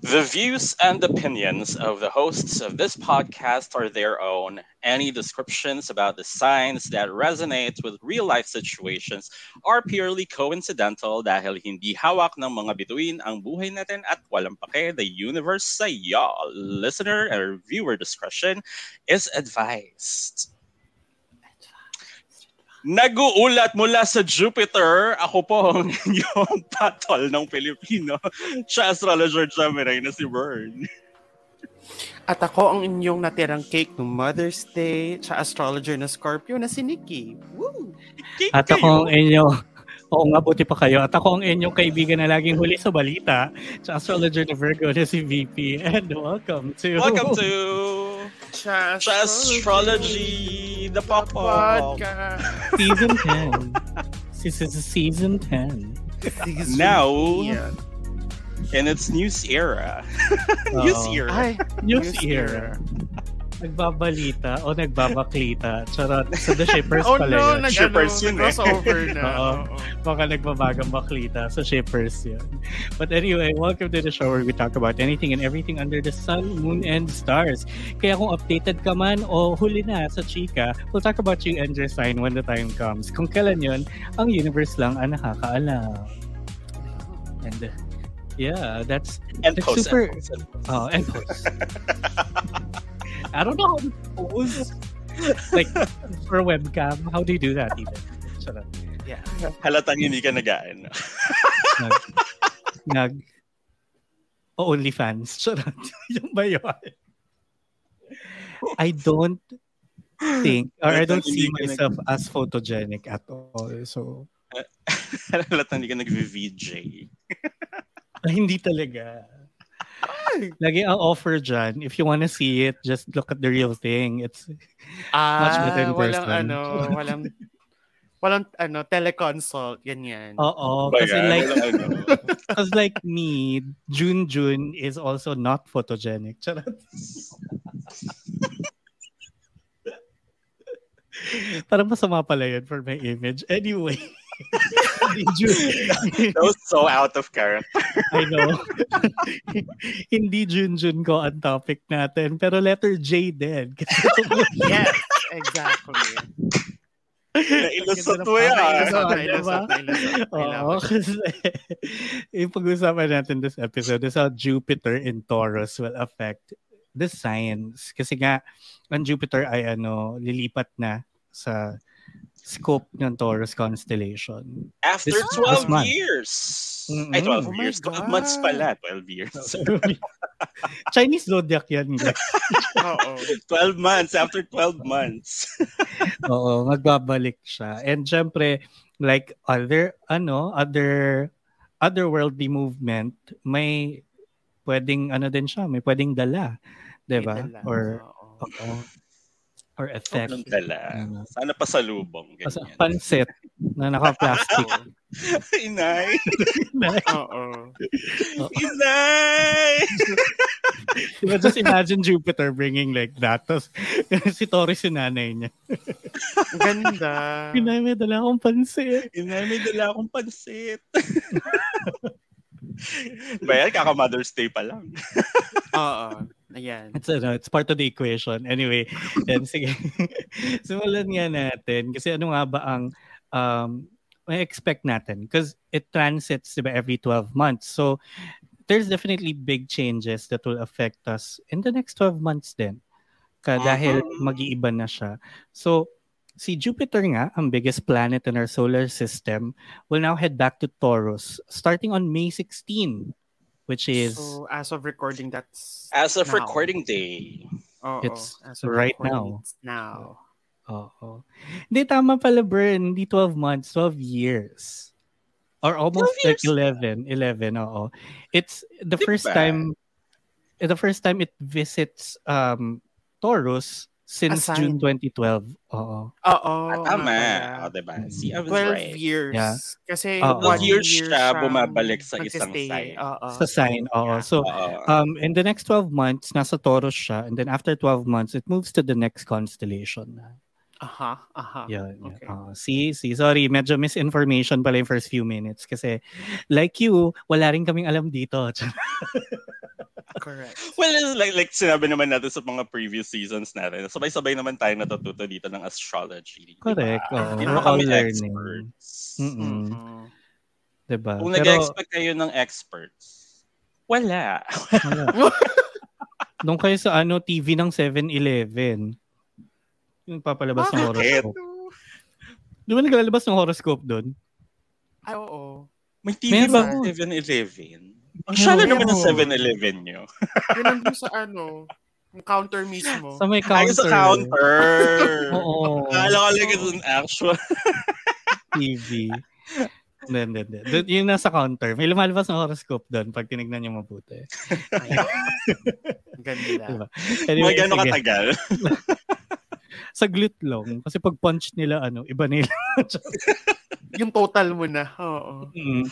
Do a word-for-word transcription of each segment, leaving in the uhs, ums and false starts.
The views and opinions of the hosts of this podcast are their own. Any descriptions about the signs that resonate with real-life situations are purely coincidental dahil hindi hawak ng mga bituin ang buhay natin at walang pake the universe sa y'all. Listener or viewer discretion is advised. Nag-uulat mula sa Jupiter, ako po ang inyong patol ng Pilipino, siya Astrologer Gemini na si Vern. At ako ang inyong natirang cake ng Mother's Day, siya Astrologer na Scorpio na si Nikki. Woo! Cake At kayo. Ako ang inyong, oo nga buti pa kayo, at ako ang inyong kaibigan na laging huli sa balita, siya Astrologer na Virgo na si V P. And welcome to... Welcome to... Tsaastrology, the pop podcast, season ten. This is season ten. Season now, ten. And it's new era. Oh. New era. Ay, new era. Nagbabalita o nagbabaklita. Charot. So the shippers oh, pala. Oh no, nag shippers ano, yun crossover eh. Na. Oo. Baka nagbabagang baklita sa so shippers yun. But anyway, welcome to the show where we talk about anything and everything under the sun, moon, and stars. Kaya kung updated ka man o huli na sa chika, we'll talk about you and your sign when the time comes. Kung kailan yun, ang universe lang ang nakakaalam. And uh, yeah, that's, and that's post, super... And post, and post. Oh, and post. I don't know how to pose. Like, for a webcam, how do you do that even? Shut up. Yeah. Halatang hindi ka nagaan. Nag, nag, oh, OnlyFans. Shut up. Yung ba yun? I don't think, or I don't see myself as photogenic at all. So, halatang hindi ka nag-V J. Hindi talaga. Lagi ang offer dyan. If you want to see it, just look at the real thing. It's ah, much better in person. Walang, ano, walang, walang ano, teleconsult. Ganyan. Oo. Kasi like, like me, June June is also not photogenic. Charot. Parang masama pala yun for my image. Anyway. That was so out of character. I know. Hindi Jun-Jun ko ang topic natin, pero letter J din. Yes, exactly. Nailusot mo yan. Nailusot, nailusot. Yung pag-usapan natin this episode is how Jupiter in Taurus will affect the signs. Kasi nga, ang Jupiter ay ano, lilipat na sa scope ng Taurus Constellation. After this, twelve this years! Mm-hmm. Ay, twelve oh years. twelve months pala. twelve years. Chinese zodiac yan. Oo. twelve months. After twelve months. Oo. Magbabalik siya. And syempre, like other, ano, other, otherworldly movement, may pwedeng, ano din siya, may pwedeng dala. Diba? Dala. Or, oo. Oh, oh. Or effect. Oh, ano. Sana pasalubong. Ganyan. Pansit na naka-plastic. Inay! Inay! Oo. Inay! Diba, just imagine Jupiter bringing like that. Tapos si Taurus yung nanay niya. Ganda. Inay, may dala akong pansit. Inay, may dala akong pansit. Bayan, kaka-Mother's Day pa lang. Oo. Ayan. It's, ano, it's part of the equation. Anyway, then sige. Simulan nga natin. Kasi ano nga ba ang um, may expect natin? Because it transits diba, every twelve months. So, there's definitely big changes that will affect us in the next twelve months din. Dahil uh-huh. mag-iiba na siya. So, si Jupiter nga, ang biggest planet in our solar system, will now head back to Taurus starting on May sixteenth. Which is so as of recording that's as of now. Recording day. Oh, it's as of right now. It's now. Oh, oh. Hindi tama pala, Bern. Hindi twelve months, twelve years. Or almost like eleven, eleven, oo. It's the Di first ba? time the first time it visits um Taurus since Assigned. June twenty twelve. Oo. Oo. Tama. O, diba? See, I was right. twelve years. Yeah. Kasi one year siya bumabalik sa isang sign. Uh-oh. Sa sign. Oo. Yeah. So, um, in the next twelve months, nasa Taurus siya. And then after twelve months, it moves to the next constellation. Aha. Aha. Yeah. Okay. Uh, see, see. Sorry, medyo misinformation pala yung first few minutes. Kasi, like you, wala rin kaming alam dito. Correct. Well, like, like sinabi naman natin sa mga previous seasons natin, sabay-sabay naman tayo natututo dito ng astrology. Correct. Hindi naman kami experts. Mm-mm. Mm-hmm. Diba? Kung pero nag-expect kayo ng experts, wala. Wala. Doon kayo sa ano, T V ng seven eleven. Yung papalabas oh, ng horoscope. Di ba naglalabas ng horoscope doon? Ay, oo. May T V ba ng seven eleven? Ang syala naman ng seven eleven nyo. Yun ang doon sa ano, counter mismo. Sa may counter. Ay, sa counter. Oo. Akala ko lang ito yung actual. T V. Then, then, then. Doon, yun nasa counter. May lumalabas ng horoscope doon pag tinignan nyo mabuti. Ganda. Diba? Anyway, magano katagal? Saglit lang. Kasi pag punch nila, ano, iba nila. Yung total mo na. Oo. Mm.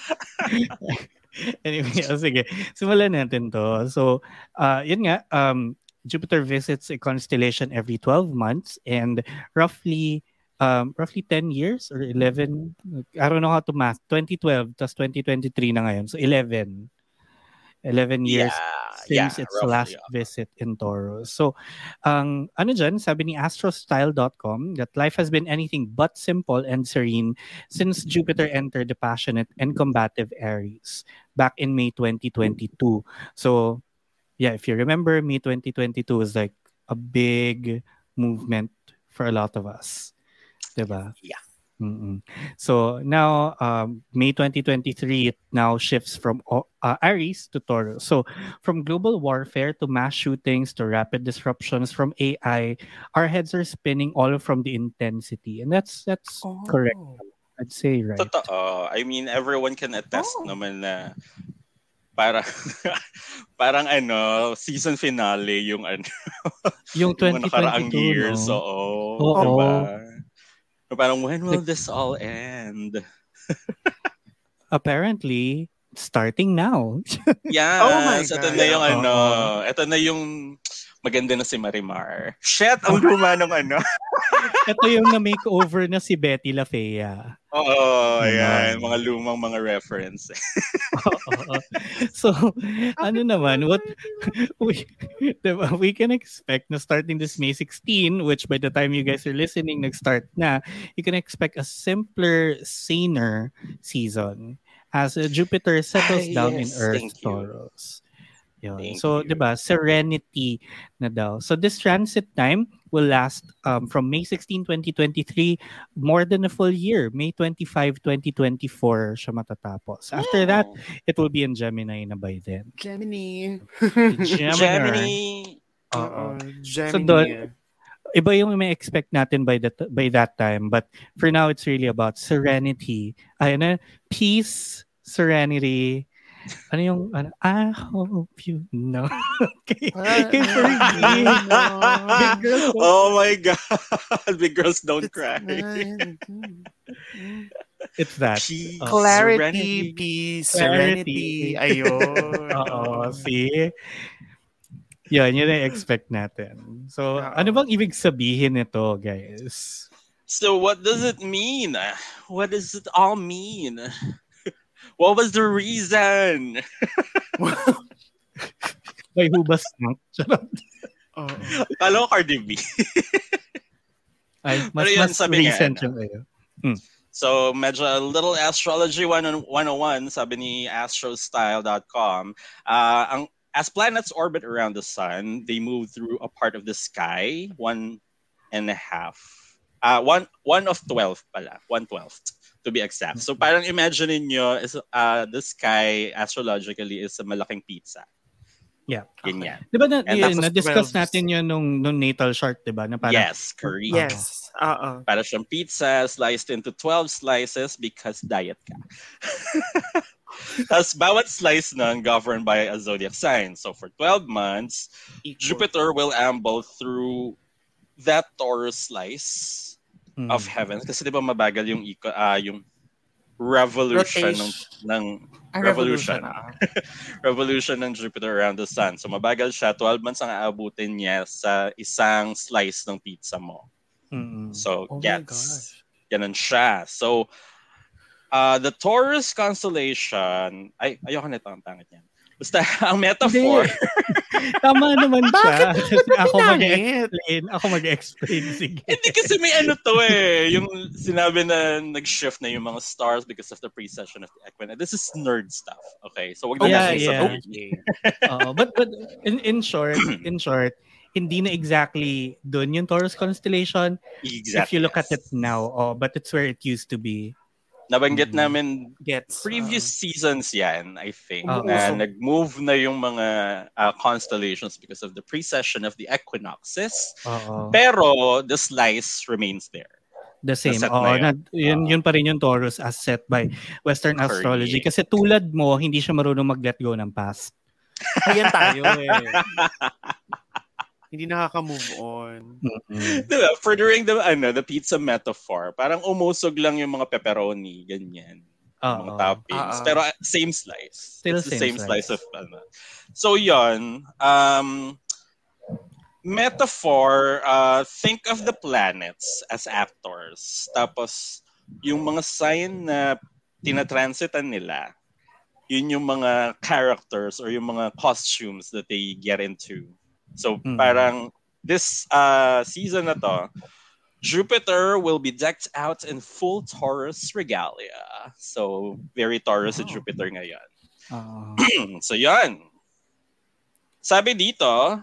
Anyway, oh, sige. Simulan natin to. So, uh, yun nga, um, Jupiter visits a constellation every twelve months and roughly um, roughly ten years or eleven. I don't know how to math. twenty twelve tas twenty twenty-three na ngayon. So, eleven. eleven years yeah, since yeah, its roughly, last yeah. visit in Taurus. So, ang um, ano dyan, sabi ni AstroStyle dot com that life has been anything but simple and serene since Jupiter entered the passionate and combative Aries back in May twenty twenty-two. So, yeah, if you remember, May twenty twenty-two was like a big movement for a lot of us. Diba? Yeah. Mm-mm. So now um, May twenty twenty-three it now shifts from uh, Aries to Taurus. So from global warfare to mass shootings to rapid disruptions from A I, our heads are spinning all from the intensity, and that's that's oh. correct. I'd say right. Totoo. I mean, everyone can attest oh. naman na para parang ano season finale yung ano yung twenty twenty-two nakaraang years. No? Oo. Oo. Diba? Parang, when will this all end? Apparently, starting now. Yeah. Oh my God. Ito na yung oh. ano. Ito na yung maganda na si Marimar. Shit! Ang luma ng ano. Ito yung na-makeover na si Betty Lafea. Oo. Ayan. Mga lumang mga references. oh, oh. So, ano naman, what we, we can expect na starting this May sixteenth, which by the time you guys are listening, nag-start na, you can expect a simpler, saner season as Jupiter settles Ay, down yes, in Earth Taurus. So, di ba? Serenity na daw. So, this transit time will last um, from May sixteenth, twenty twenty-three, more than a full year. May twenty-fifth, twenty twenty-four siya matatapos. After yeah. that, it will be in Gemini na by then. Gemini. Gemini. Gemini. Uh-oh. Gemini. So, doon, iba yung may expect natin by that, by that time. But for now, it's really about serenity. Ayun na, peace, serenity, ano yung, ano, I hope you know. Okay. Okay, for me. Big girls don't oh my God. Big girls don't it's cry. It's that. Peace, oh, clarity, peace, serenity. serenity. Ayun. Oo, see? Yan, yun na expect natin. So, uh-oh. Ano bang ibig sabihin nito, guys? So, what does it mean? What does it all mean? What was the reason? May hubas na. Kalo Cardi B. Ay, mas, pero yun, mas sabi recent nga, yun. Hmm. So, medyo a little astrology one oh one, sabi ni astrostyle dot com. Uh, ang, as planets orbit around the sun, they move through a part of the sky, one and a half. Uh, one, one of twelve pala. one twelfth. To be exact. So parang imagine niyo is uh, the sky astrologically is a malaking pizza. Yeah. Ganyan. Okay. Diba na, na discuss natin 'yon nung nung natal chart, 'di ba? Na parang yes, correct. Yes. Uh-uh. Para siyang pizza sliced into twelve slices because diet ka. Tapos bawat slice nun governed by a zodiac sign. So for twelve months, equal. Jupiter will amble through that Taurus slice of heaven kasi di ba mabagal yung uh, yung revolution ng, ng revolution revolution, ah. revolution ng Jupiter around the sun, so mabagal siya, twelve months ang aabutin niya sa isang slice ng pizza mo. Mm-hmm. So oh yes, ganun siya. So uh, the Taurus constellation ay ayoko na itong pangit niyan. Basta, ang metaphor. Tama naman siya. Kasi ako mag-explain. Ako mag-explain. Sige. Hindi kasi may ano to eh. Yung sinabi na nag-shift na yung mga stars because of the precession of the equinox. This is nerd stuff. Okay? So, wag na yeah, yeah. Sa okay. Uh, but but in, in short, in short, hindi na exactly dun yung Taurus Constellation. Exactly. If you look yes. at it now. Oh, but it's where it used to be. Nabanggit namin Gets, previous uh, seasons yan, I think, uh, na so, nag-move na yung mga uh, constellations because of the precession of the equinoxes. Uh, pero the slice remains there. The same. Oo, na yun. Na, yun, uh, yun pa rin yung Taurus as set by Western thirty Astrology. Kasi tulad mo, hindi siya marunong mag-let go ng past. Ayan tayo eh. Hindi nakaka-move on. Mm-hmm. Diba? Furthering the, ano, the pizza metaphor, parang umusog lang yung mga pepperoni, ganyan. Uh-oh. Mga toppings. Uh-oh. Pero same slice. Still It's the same, same slice. slice of ano. So, yun. Um, metaphor, uh, think of the planets as actors. Tapos, yung mga sign na tinatransitan nila, yun yung mga characters or yung mga costumes that they get into. So mm-hmm. parang this uh, season na to, Jupiter will be decked out in full Taurus regalia. So very Taurus oh. si Jupiter ngayon. Oh. So yan. Sabi dito,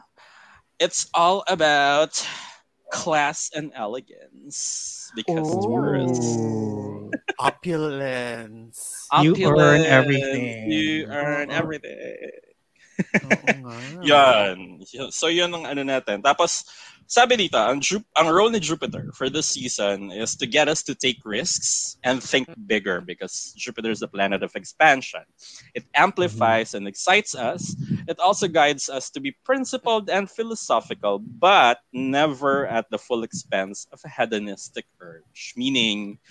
it's all about class and elegance because oh. Taurus. Opulence. Opulence. You earn everything. You earn oh. everything. Yan. So yun ang ano natin. Tapos sabi dito, ang, Ju- ang role ni Jupiter for this season is to get us to take risks and think bigger because Jupiter is the planet of expansion. It amplifies and excites us. It also guides us to be principled and philosophical but never at the full expense of a hedonistic urge. Meaning,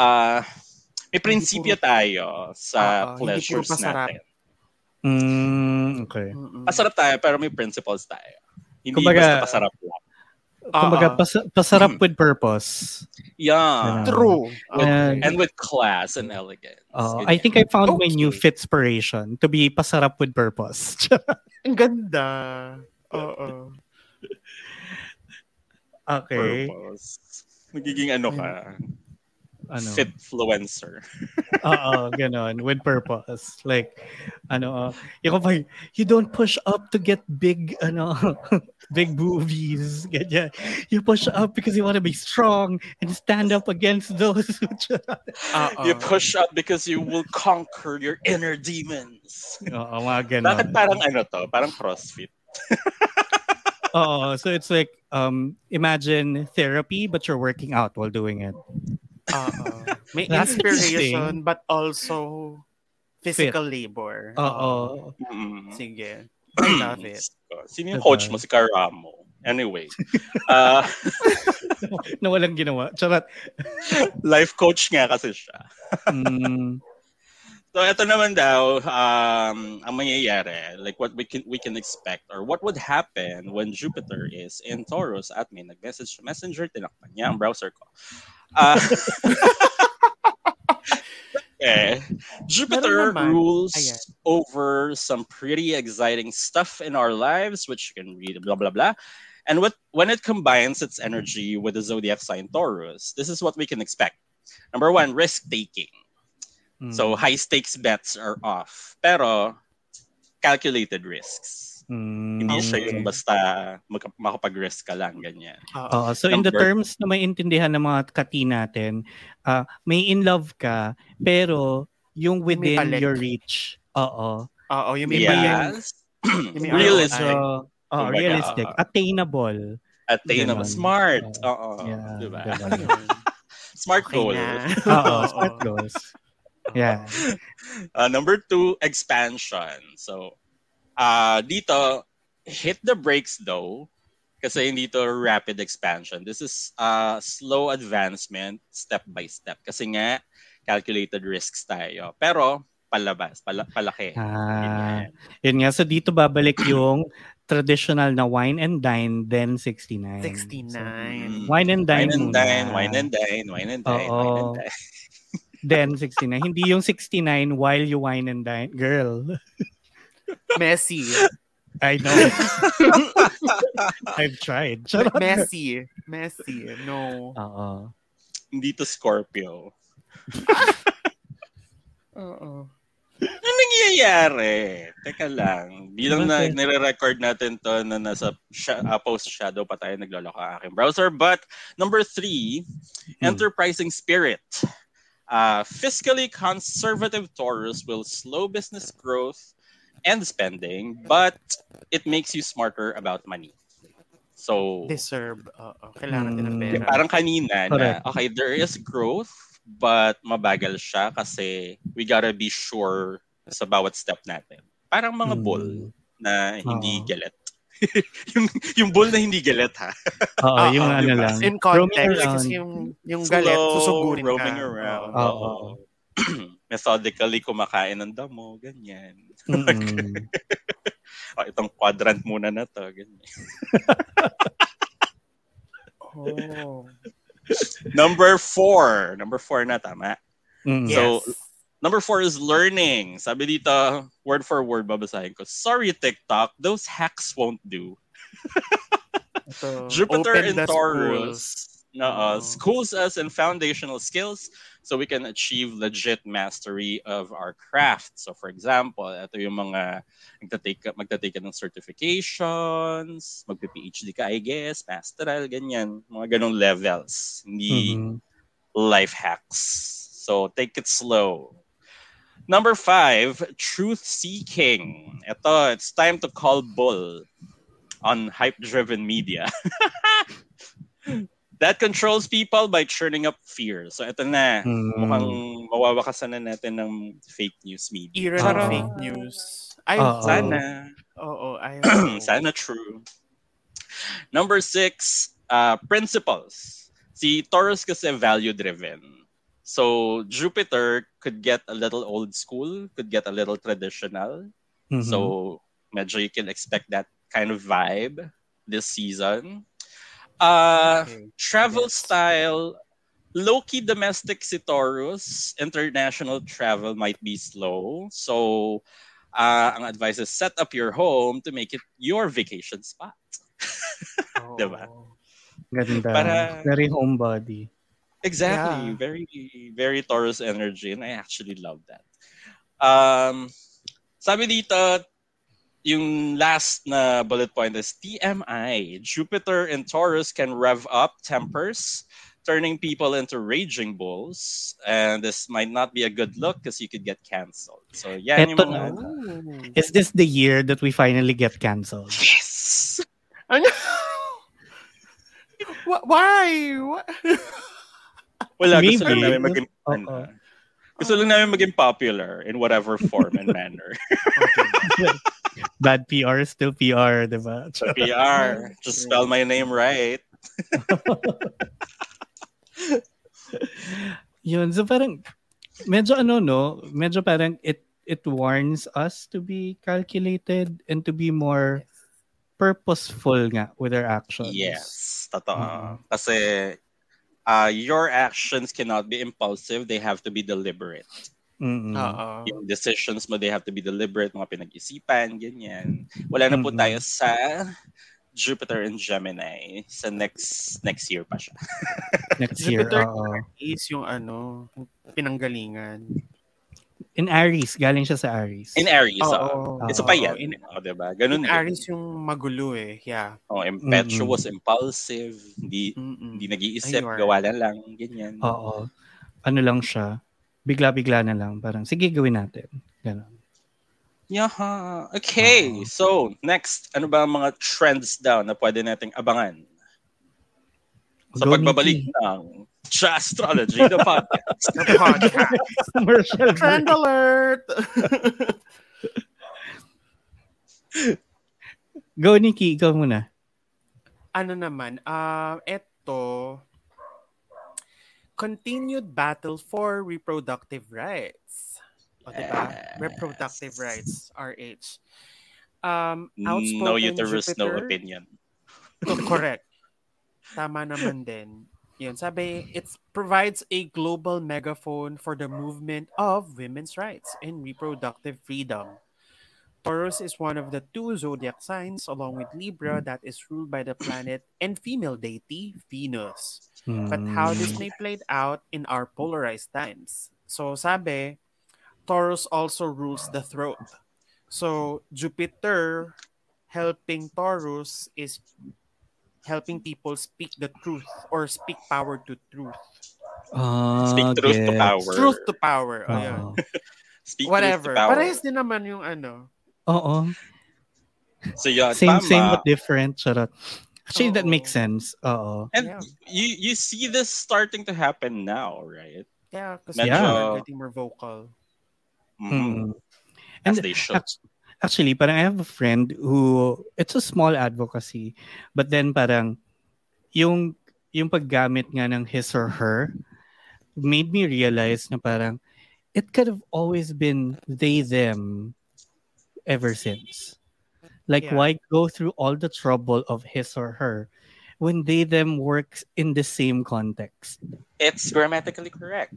uh, may prinsipyo tayo sa uh, pleasures natin. Mm, okay. Pasarap tayo pero may principles tayo. Hindi kumbaga, basta pasarap lang. Kumbaga uh, pas- pasarap mm. with purpose. Yeah. True. Okay. And with class and elegance. Uh, I think I found okay. my new fitspiration to be pasarap with purpose. Ang ganda. Oo. Okay. Purpose. Magiging ano ka? Ano? Fitfluencer. Oo, ganon. With purpose. Like, ano, yung kapag, you don't push up to get big, ano, big boobies. Ganyan. You push up because you want to be strong and stand up against those. You push up because you will conquer your inner demons. Oo, mga ganon. Bakit parang ano to? Parang CrossFit. Oo, so it's like, um, imagine therapy but you're working out while doing it. Uh-oh. May that's inspiration but also physical fit. Labor. Oo. Mm-hmm. Sige. I love it. Sino yung coach mo? Si Karamo. Anyway. uh, na walang ginawa. Charat. Life coach nga kasi siya. mm. So ito naman daw um, ang mangyayari, like what we can we can expect or what would happen when Jupiter is in Taurus at may nag-message messenger, tinakpan niya ang browser ko. Uh, okay. Jupiter rules Ayan. over some pretty exciting stuff in our lives, which you can read, blah, blah, blah. And what, when it combines its energy with the zodiac sign Taurus, this is what we can expect. Number one, risk-taking. Mm. So high-stakes bets are off, pero calculated risks. Mm, hindi okay. siya yung basta mag- makapag-risk ka lang, ganyan. Uh, so in the terms na may intindihan ng mga kati natin, uh, may in love ka, pero yung within your reach. Oo. Oo, yung may yes. yung realistic. So, oh, realistic. Attainable. Attainable. Ganun. Smart. Oo. Yeah, diba? Smart goals. Oo, smart goals. Yeah. Uh, number two, expansion. So, Uh, dito, hit the brakes though, kasi hindi to rapid expansion. This is uh, slow advancement, step by step. Kasi nga, calculated risks tayo. Pero, palabas, pala- palaki. Ah, yun nga. So, dito babalik yung traditional na wine and dine, then sixty-nine. sixty-nine. So, wine and dine. Wine and dine, wine and dine, wine and dine, wine and dine. Then sixty-nine. Hindi yung sixty-nine while you wine and dine. Girl. Messy. I know. I've tried. Shut messy. Up. Messy. No. Uh-uh. Hindi to Scorpio. Oo. Ano nangyayari? Teka lang. Bilang na nire-record natin to na nasa sh- uh, post-shadow pa tayo, nagloloko ang aking browser. But number three, hmm. enterprising spirit. Uh, fiscally conservative Taurus will slow business growth and spending, but it makes you smarter about money. So, deserve. Uh-oh. Kailangan din ng pera. Parang kanina na, okay, there is growth, but mabagal siya kasi we gotta be sure sa bawat step natin. Parang mga mm. bull na hindi oh. galit. yung yung bull na hindi galit, ha? Oo, yung ano lang. In context, kasi yung, yung slow, galit, susugurin roaming ka. Around. Oo. Oh. Methodically kumakain ng damo, ganyan. Mm. oh, itong quadrant muna na to, ganyan. oh. Number four. Number four na, tama? Mm. So, yes. Number four is learning. Sabi dito, word for word, babasahin ko. Sorry, TikTok. Those hacks won't do. Ito, Jupiter in Taurus schools. Uh, oh. schools us in foundational skills so we can achieve legit mastery of our craft. So, for example, ito yung mga magtatake, magtatake ng certifications, magpi-P H D ka, I guess, pastoral, ganyan. Mga ganong levels. Hindi mm-hmm. life hacks. So, take it slow. Number five, truth-seeking. Ito, it's time to call bull on hype-driven media. That controls people by churning up fear. So, ito na. Mm. Mukhang mawawakasan na natin ng fake news media. Era ng fake news. Ay, Uh-oh. sana. Oo, I know. Sana true. Number six, uh, principles. Si Taurus kasi value-driven. So, Jupiter could get a little old school, could get a little traditional. Mm-hmm. So, medyo you can expect that kind of vibe this season. Uh, okay. Travel yes. style, low-key domestic si Taurus, international travel might be slow. So, uh, ang advice is set up your home to make it your vacation spot. oh. Diba? Ganda. Para, very homebody. Exactly. Yeah. Very, very Taurus energy. And I actually love that. Um, sabi dito, yung last na bullet point is T M I. Jupiter in Taurus can rev up tempers, turning people into raging bulls. And this might not be a good look because you could get canceled. So, yeah. Eto, yung... Is this the year that we finally get canceled? Yes! Ano? Why? Why? Wala, maybe. Gusto lang namin maging uh-uh. gusto lang namin maging popular in whatever form and manner. Bad P R is still P R, diba? So P R. Just spell my name right. Yun, so parang medyo ano, no? Medyo parang it it warns us to be calculated and to be more purposeful nga with our actions. Yes, totoo. Mm-hmm. Kasi Uh, your actions cannot be impulsive. They have to be deliberate. Mm-hmm. Uh-oh. Yung decisions mo, they have to be deliberate. Mga pinag-isipan, ganyan. Wala na po mm-hmm. tayo sa Jupiter and Gemini. Sa next next year pa siya. Next year, Jupiter uh-oh. Is yung ano, pinanggalingan. In Aries. Galing siya sa Aries. In Aries, oo. Isa pa yan. In, oh, diba? Ganun in Aries yun. Yung magulo eh. Yeah. Oh, impetuous, mm-hmm. impulsive. Hindi, hindi nag-iisip. Ay, gawa na lang. Ganyan. Oo. Ano lang siya. Bigla-bigla na lang. Parang, sige, gawin natin. Ganun. Yaha. Okay. Uh-oh. So, next. Ano ba ang mga trends down na pwede nating abangan? Sa Lonely. Pagbabalik ng Tsaastrology, the podcast. The podcast. Trend alert! Go, Nikki. Ikaw muna. Ano naman? Uh, eto, continued battle for reproductive rights. O, diba? Yes. Reproductive rights, R H. Um, outspoken no uterus, Jupiter. No opinion. To, correct. Tama naman din. Yun, sabi, it provides a global megaphone for the movement of women's rights and reproductive freedom. Taurus is one of the two zodiac signs, along with Libra, that is ruled by the planet and female deity, Venus. Mm. But how this may played out in our polarized times. So sabi, Taurus also rules the throat. So Jupiter helping Taurus is helping people speak the truth or speak power to truth. Uh, speak truth yes. to power. Truth to power. Oh, uh. yeah. Speak Whatever. truth to power. Parehas din naman yung ano. Oo. So yeah, same, same but different. Charot. Actually, Uh-oh. that makes sense. Oo. And yeah. you you see this starting to happen now, right? Yeah, because people yeah. are getting more vocal. Mm-hmm. And they should. Actually, parang I have a friend who, it's a small advocacy, but then parang yung yung paggamit nga ng his or her made me realize na parang it could have always been they, them ever since. Like, yeah. why go through all the trouble of his or her when they, them works in the same context? It's grammatically correct.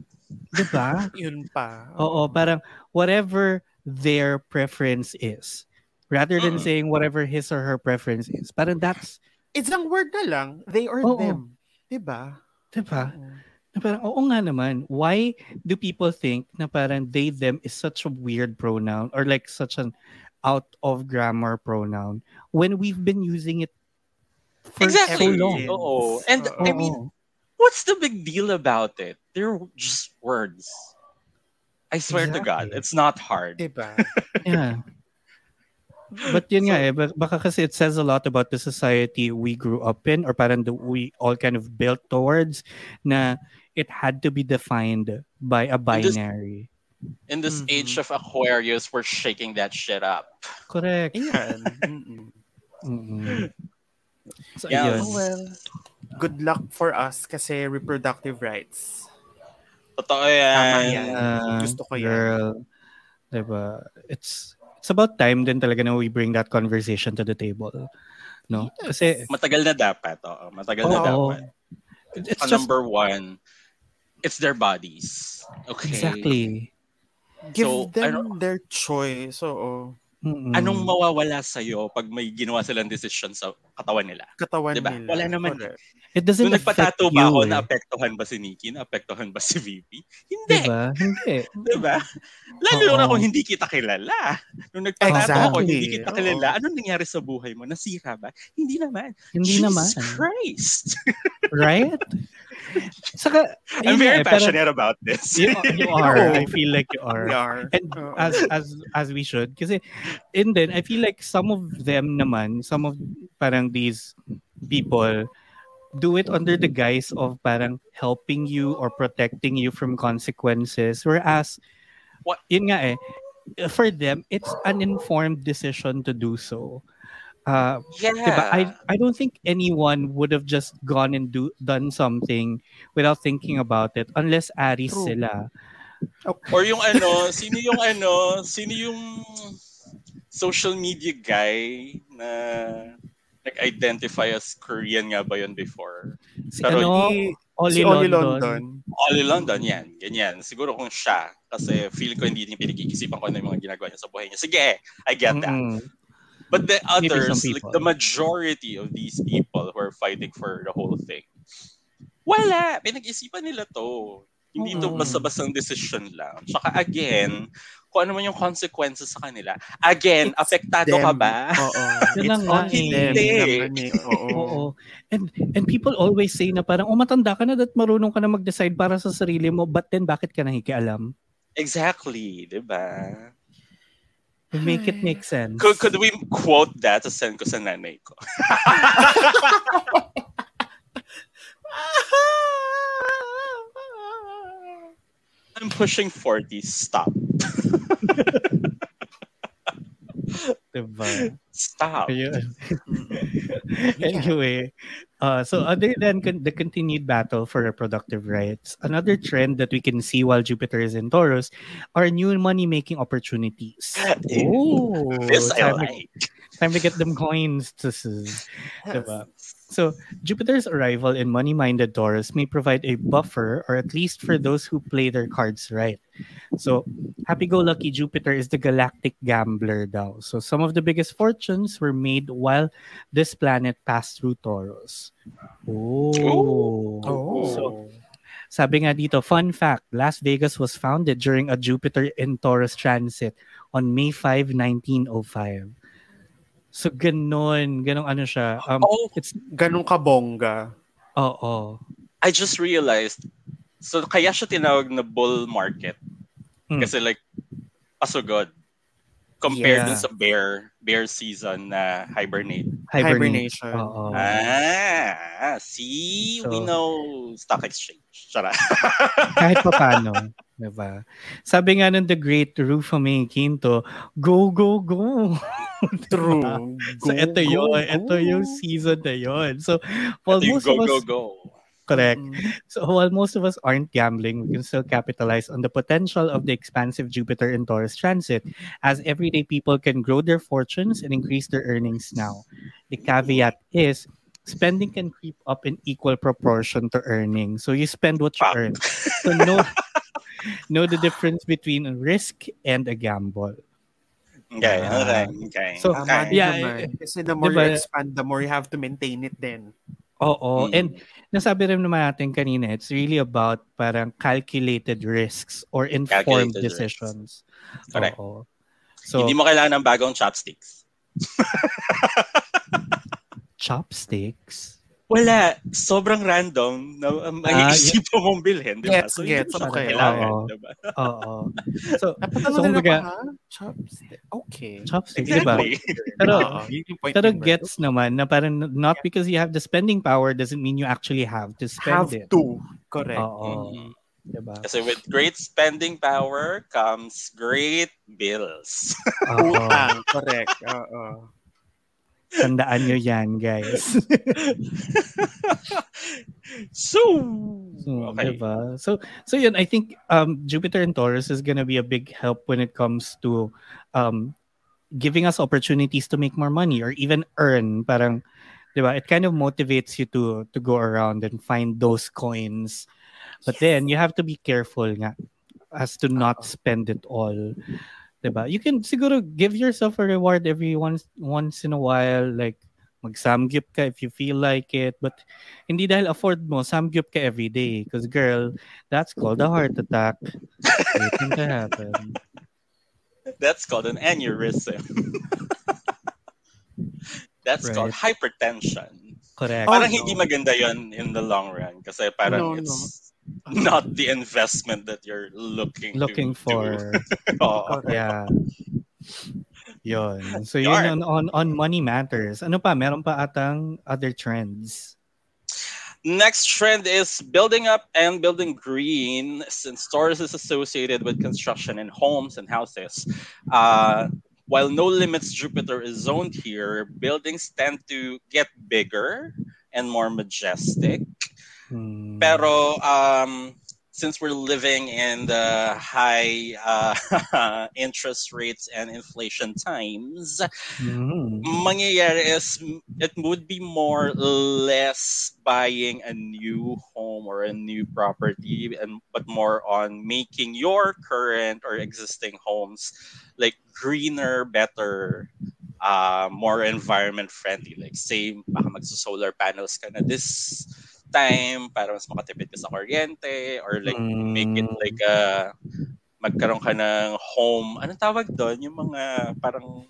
Diba? Yun pa. Oo, parang whatever their preference is, rather than mm. saying whatever his or her preference is. Parang that's... Isang word na lang, they or oo. them. Diba? Diba? Na parang, oo nga naman. Why do people think na parang they, them is such a weird pronoun or like such an out-of-grammar pronoun when we've been using it for exactly. so long? Oo. And oo. I mean, what's the big deal about it? They're just words. I swear exactly. to God, it's not hard. Diba? Yeah. But yun so, nga eh, baka kasi it says a lot about the society we grew up in or parang the, we all kind of built towards na it had to be defined by a binary. In this, in this mm-hmm. age of Aquarius, we're shaking that shit up. Correct. Yeah. Mm-mm. Mm-mm. So, yeah. Oh, well, good luck for us kasi reproductive rights. Totoo yan. yan. Uh, Gusto ko yan. Girl, diba? It's, it's about time din talaga na we bring that conversation to the table. No? Kasi, matagal na dapat. Oh. Matagal oh, na dapat. It's just, number one, it's their bodies. Okay. Exactly. Give so, them their choice. Oo. Mm-mm. Anong mawawala sa'yo pag may ginawa silang decision sa katawan nila? Katawan diba? nila. Wala naman. Okay. It doesn't Nung affect you. Nung nagpatato ba ako, eh. naapektuhan ba si Nikki? Naapektuhan ba si V P? Hindi. Diba? Hindi. Diba? Lalo na kung hindi kita kilala. Nung nagpatato exactly. ako, hindi kita kilala. Anong nangyari sa buhay mo? Nasira ba? Hindi naman. Hindi Jesus naman. Jesus Christ. Right? Saka, I'm very eh, passionate pero, about this. You, you are. I feel like you are. You are. And oh. as as as we should. Kasi, and then I feel like some of them naman, some of parang these people do it under the guise of parang helping you or protecting you from consequences. Whereas, what? Yun nga eh, for them, it's an informed decision to do so. Uh, yeah. diba? I I don't think anyone would have just gone and do done something without thinking about it unless Aries True. sila. Okay. Or yung ano, sino yung ano, sino yung social media guy na nag-identify as Korean nga ba yun before? Si Pero ano? Di, Oli si Oli London. Oli London, yan. Ganyan. Siguro kung siya. Kasi feel ko hindi niya pinag-iisipan ko na yung mga ginagawa niya sa buhay niya. Sige, I get that. Mm-hmm. But the others, like the majority of these people who are fighting for the whole thing, wala. Pinag-isipan nila to. Hindi to basta-bastang decision lang. Tsaka again, kung ano man yung consequences sa kanila, again, it's apektado them. Ka ba? Oo. It's on hindi. Oo. And and people always say na parang, oh, matanda ka na at marunong ka na mag-decide para sa sarili mo, but then bakit ka nakikialam? Exactly. Diba? Make it make sense. Could, could we quote that to send ko sa nanay ko? I'm pushing forty. Stop. Diba? Stop. Anyway, uh, so other than con- the continued battle for reproductive rights, another trend that we can see while Jupiter is in Taurus are new money-making opportunities. Oh, this I like. To, time to get them coins. Yes. Diba? So Jupiter's arrival in money-minded Taurus may provide a buffer, or at least for those who play their cards right. So, happy-go-lucky Jupiter is the galactic gambler daw. So, some of the biggest fortunes were made while this planet passed through Taurus. Oh. Oh. So, sabi nga dito, fun fact, Las Vegas was founded during a Jupiter in Taurus transit on May fifth, nineteen oh five. So, ganun. Ganun ano siya. Um, oh, it's, ganun kabongga. Oo. Oh, oh. I just realized, so kaya siya tinawag na bull market. Hmm. Kasi like, pasugod. Compared yeah. dun sa bear, bear season na hibernate. Hibernation. Oh, oh. Ah, see, so, we know stock exchange. Kahit pa paano, diba? Sabi nga ng The Great Rufame Quinto, go, go, go. True. So, go, ito yun. Go, ito yung season na yun. So, while most go, of us... Go, go, go. Correct. So, while most of us aren't gambling, we can still capitalize on the potential of the expansive Jupiter in Taurus transit, as everyday people can grow their fortunes and increase their earnings now. The caveat is, spending can creep up in equal proportion to earnings. So you spend what you earn. So know, know the difference between a risk and a gamble. Okay, uh, okay, okay. So okay. Yeah, kasi the more diba, you expand, the more you have to maintain it then. Oo, mm. And nasabi rin naman natin kanina, it's really about parang calculated risks or informed calculated decisions. Risks. Correct. Oo. So, hindi mo kailangan ng bagong chopsticks. Chopsticks? Wala. Sobrang random na maiisip um, uh, mong bilhin. Diba? Yes, so, yes. Okay. Oo. Diba? Oo. So, so baga, chopsticks. Okay. Chopsticks, exactly. Diba? Pero, pero gets naman na parang not because you have the spending power doesn't mean you actually have to spend have it. Have to. Correct. Oo. Mm-hmm. Diba? Kasi with great spending power comes great bills. Oo. Correct. Oo. Tandaan nyo yan, guys. so, so, okay. Diba? So, so yun, I think um, Jupiter in Taurus is gonna be a big help when it comes to um, giving us opportunities to make more money or even earn. Parang, diba? It kind of motivates you to to go around and find those coins. But yes. Then, you have to be careful nga as to not Uh-oh. spend it all. Diba? You can siguro give yourself a reward every once once in a while, like mag-samgyup ka if you feel like it, but hindi dahil afford mo, samgyup ka every day because girl, that's called a heart attack waiting to happen. That's called an aneurysm. That's right. Called hypertension. Correct. Parang oh, hindi no. maganda yun in the long run kasi parang no, it's no. not the investment that you're looking looking to, for. Oh. Yeah. Yun. So yun on, on on money matters. Ano pa? Meron pa atang other trends. Next trend is building up and building green. Since Taurus is associated with construction in homes and houses, uh, while no limits Jupiter is zoned here, buildings tend to get bigger and more majestic. Hmm. Pero um, since we're living in the high uh, interest rates and inflation times, hmm. mangyayari is it would be more less buying a new home or a new property, and but more on making your current or existing homes like greener, better. Uh, more environment friendly. Like say, baka magso-solar panels ka na this time para mas makatipid ka sa kuryente or like mm. make it like a, magkaroon ka ng home. Anong tawag doon? Yung mga parang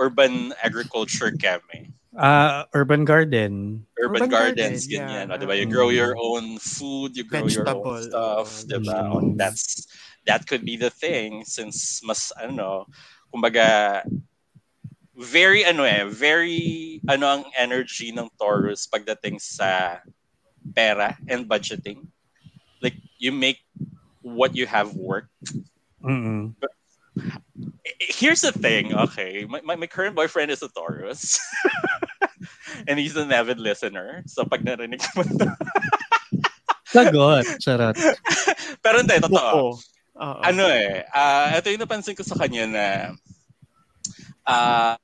urban agriculture kami. Uh, urban garden. Urban, urban gardens, garden, ganyan. Yeah. Diba? You grow your own food, you grow vegetable. Your own stuff. Diba? Oh, that's, that could be the thing since mas, I don't know, kumbaga, very ano eh, very ano ang energy ng Taurus pagdating sa pera and budgeting. Like you make what you have work. Mm-hmm. But, here's the thing, okay? My, my my current boyfriend is a Taurus. And he's an avid listener. So pag narinig mo to. Sagot, charot. Pero hindi totoo. Uh-oh. Ano eh, uh, ito yung napansin ko sa kanya na uh,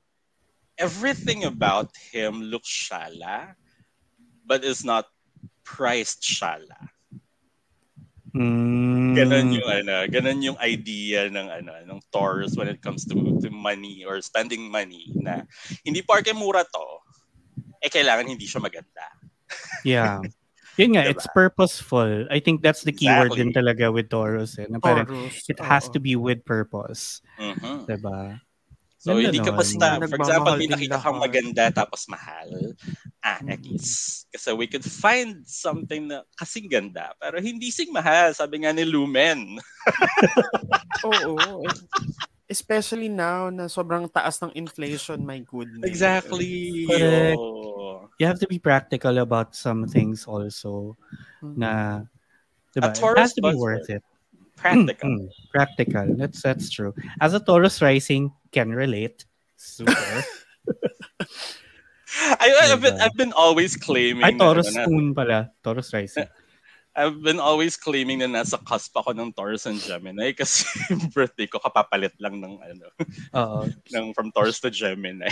everything about him looks shala, but it's not priced shala. Mm. Ganun yung ano, ganun yung idea ng ano, ng Taurus when it comes to, to money or spending money na hindi porke mura to, eh kailangan hindi siya maganda. Yeah. Yun nga, diba? It's purposeful. I think that's the keyword exactly. Din talaga with Taurus. Eh, na parang, Taurus it has to be with purpose. Mm-hmm. Diba? So, hindi ka basta, for example, may nakita kang maganda tapos mahal. Ah, Aries. Kasi we could find something na kasing ganda, pero hindi sing mahal. Sabi nga ni Lumen. Oo. Especially now na sobrang taas ng inflation, my goodness. Exactly. Correct. Oh. You have to be practical about some things also. Mm-hmm. Na, diba? It has to be worth it. Practical. Mm, mm, practical. That's that's true. As a Taurus rising, can relate. Super. I, I've, been, I've been always claiming... Ay, Taurus na, moon pala. Taurus rising. I've been always claiming na nasa cusp ako ng Taurus and Gemini kasi birthday ko kapapalit lang ng ano. Uh-oh. ng from Taurus to Gemini.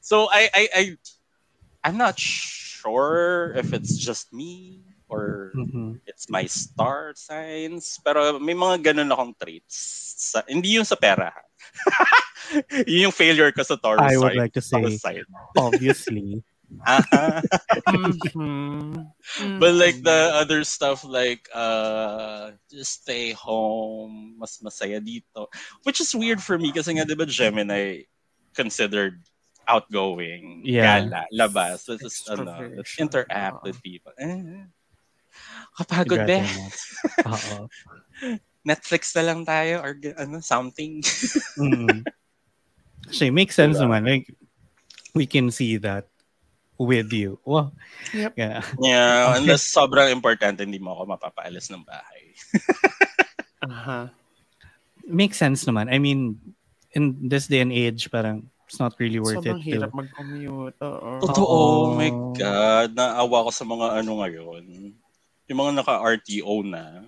So, I, I, I, I'm not sure if it's just me or mm-hmm. it's my star signs. Pero may mga ganun akong traits. Sa, hindi yung sa pera. Yun yung failure ko sa Taurus side. I would like to say, obviously. mm-hmm. But like the other stuff like uh, just stay home, mas masaya dito. Which is weird for me kasi nga diba Gemini considered outgoing, yeah. Gala, labas. Let's just ano, let's interact uh-oh. With people. Eh. Kapagod ba? Oo. Netflix na lang tayo or ano, something. mm. Actually, makes sense diba? Naman. Like, we can see that with you. Wow. Yep. Yeah. Yeah, unless sobrang importante, hindi mo ako mapapaalis ng bahay. uh-huh. Makes sense naman. I mean, in this day and age, parang it's not really worth sobrang it. Sobrang hirap to... mag-commute. Uh-oh. Totoo. Oh my God. Naawa ko sa mga ano ngayon. Yung mga naka-R T O na.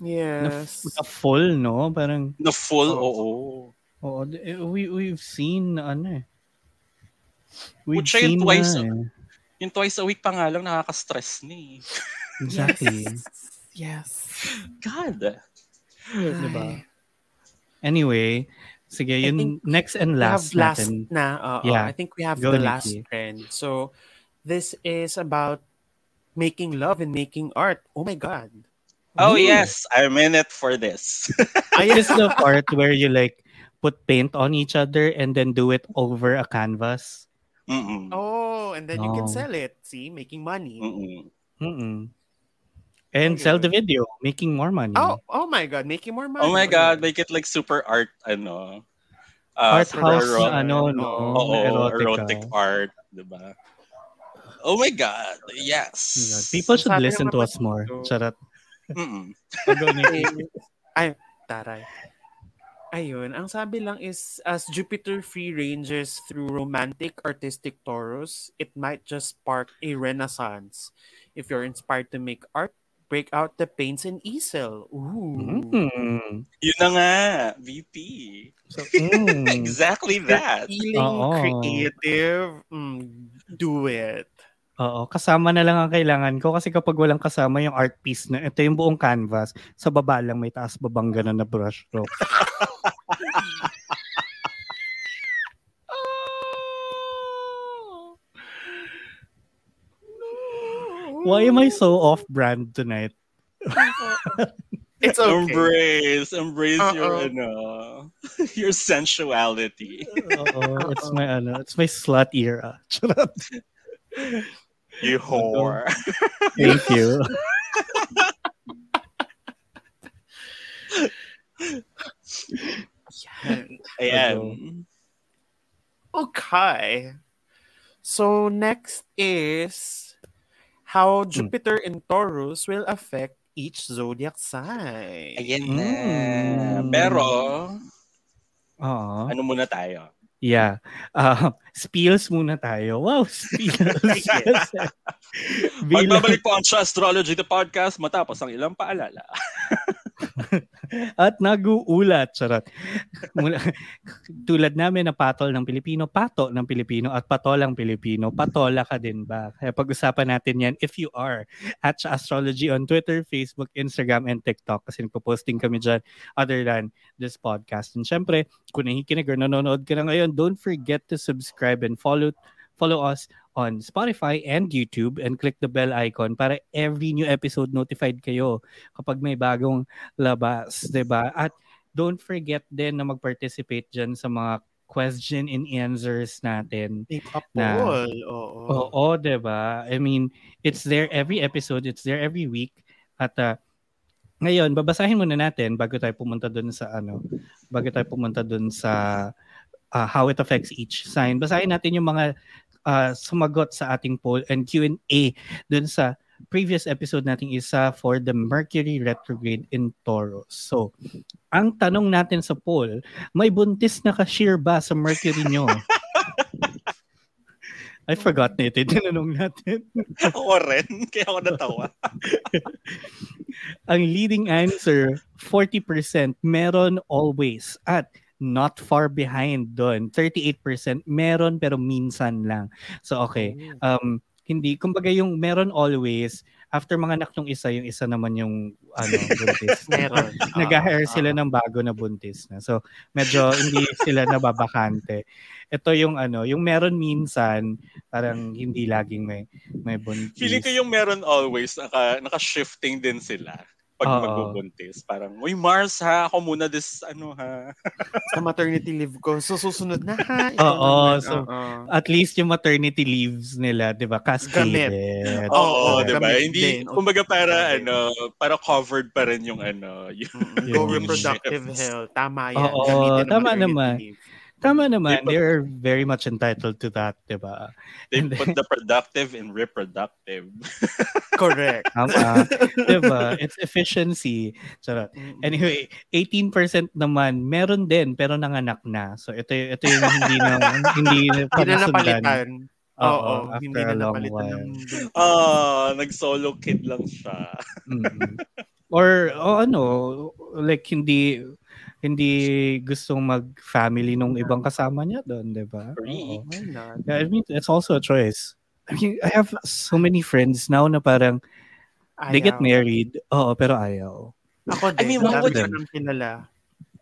Yes. Na, na full, no? Parang... Na full, oo. Oh, oo. Oh. Oh, we, we've seen, ano eh. We've Ucha, seen yung twice, na eh. Yung twice a week pa nga lang, nakaka-stress ni. Exactly. Yes. Yes. God. Ay. Diba? Anyway, sige, yung next and last. We have last natin. Na. Yeah. I think we have Go the Nikki. Last trend. So, this is about making love and making art. Oh my God. Oh ooh. Yes, I'm in it for this. I just love art where you like put paint on each other and then do it over a canvas. Mm-mm. Oh, and then oh. You can sell it. See, making money. Mm-mm. Mm-mm. And okay. Sell the video, making more money. Oh, oh my God, making more money. Oh my God, make it like super art, ano? Uh, art house, ero- ano, no, oh, erotic art, diba? Oh my God, yes. People should sabi listen to us more. Charat. Ay, taray. Ayun, ang sabi lang is, as Jupiter free ranges through romantic, artistic Taurus, it might just spark a renaissance. If you're inspired to make art, break out the paints and easel. Ooh. Mm. Yun na nga, V P. So, mm. Exactly that. Feeling uh-oh. Creative, mm, do it. Oo, kasama na lang ang kailangan ko kasi kapag walang kasama yung art piece na ito yung buong canvas, sa baba lang may taas babang ganun na brush stroke. Oh. No. Why am I so off-brand tonight? It's okay. Embrace, embrace uh-oh. Your ano, your sensuality. Oo, it's my ano, it's my slut era. You whore. Thank you. Ayan. Okay. So next is how Jupiter in Taurus will affect each zodiac sign. Ayan na. Mm. Pero, uh-huh. ano muna tayo? Yeah. Uh, spills muna tayo. Wow, spills. Magbabalik po ang Astrology the Podcast matapos ang ilang paalala. At nag-uulat, charot. Tulad namin na patol ng Pilipino, pato ng Pilipino at patol ang Pilipino. Patola ka din ba? Kaya pag-usapan natin yan if you are at Astrology on Twitter, Facebook, Instagram, and TikTok kasi nagpo-posting kami dyan other than this podcast. And syempre, kung nakikinig or nanonood ka na ngayon, don't forget to subscribe and follow follow us on Spotify and YouTube and click the bell icon para every new episode notified kayo kapag may bagong labas, diba? At don't forget din na mag-participate dyan sa mga question and answers natin. Na, oo, oo, diba? I mean, it's there every episode, it's there every week. At uh, ngayon, babasahin muna natin bago tayo pumunta dun sa ano, bago tayo pumunta dun sa uh, how it affects each sign. Basahin natin yung mga Uh, sumagot sa ating poll and Q and A dun sa previous episode nating isa for the Mercury Retrograde in Taurus. So, ang tanong natin sa poll, may buntis na ka-shear ba sa Mercury nyo? I forgot na ito. Tinanong natin. Ako rin. Kaya ako natawa. Ang leading answer, forty percent, meron always. At not far behind doon. thirty-eight percent meron pero minsan lang. So okay, um hindi kumbaga yung meron always after manganak ng isa, yung isa naman yung ano buntis. Meron. Nag-hire sila ng bago na buntis na. So medyo hindi sila nababakante. Ito yung ano, yung meron minsan parang hindi laging may may buntis. Feeling ko yung meron always naka naka-shifting din sila. Pag Uh-oh. magbubuntis, parang, uy, Mars ha, ako muna this, ano ha. Sa maternity leave ko, susunod na ha. Oo, so Uh-oh. at least yung maternity leaves nila, di ba, cascaded. Gamit. Oo, di ba, hindi, din. kumbaga para, Gamit. ano, para covered pa rin yung, ano, yung, yung reproductive health, tama yan. Oo, tama naman. Leave. Tama naman, they, they're very much entitled to that, di ba? They and put then, the productive in reproductive. Correct. Tama. Di ba? It's efficiency. Charot. Anyway, eighteen percent naman, meron din, pero nanganak na. So, ito, ito yung hindi na, hindi na napalitan. Oo, after hindi na napalitan. Ng... Ah, nag-solo kid lang siya. mm-hmm. Or, oh, ano, like, hindi... hindi gustong mag-family nung ibang kasama niya doon, di ba? Yeah, I mean, it's also a choice. I mean, I have so many friends now na parang ayaw. They get married, oo, pero ayaw. Ako din. I mean, why would, you,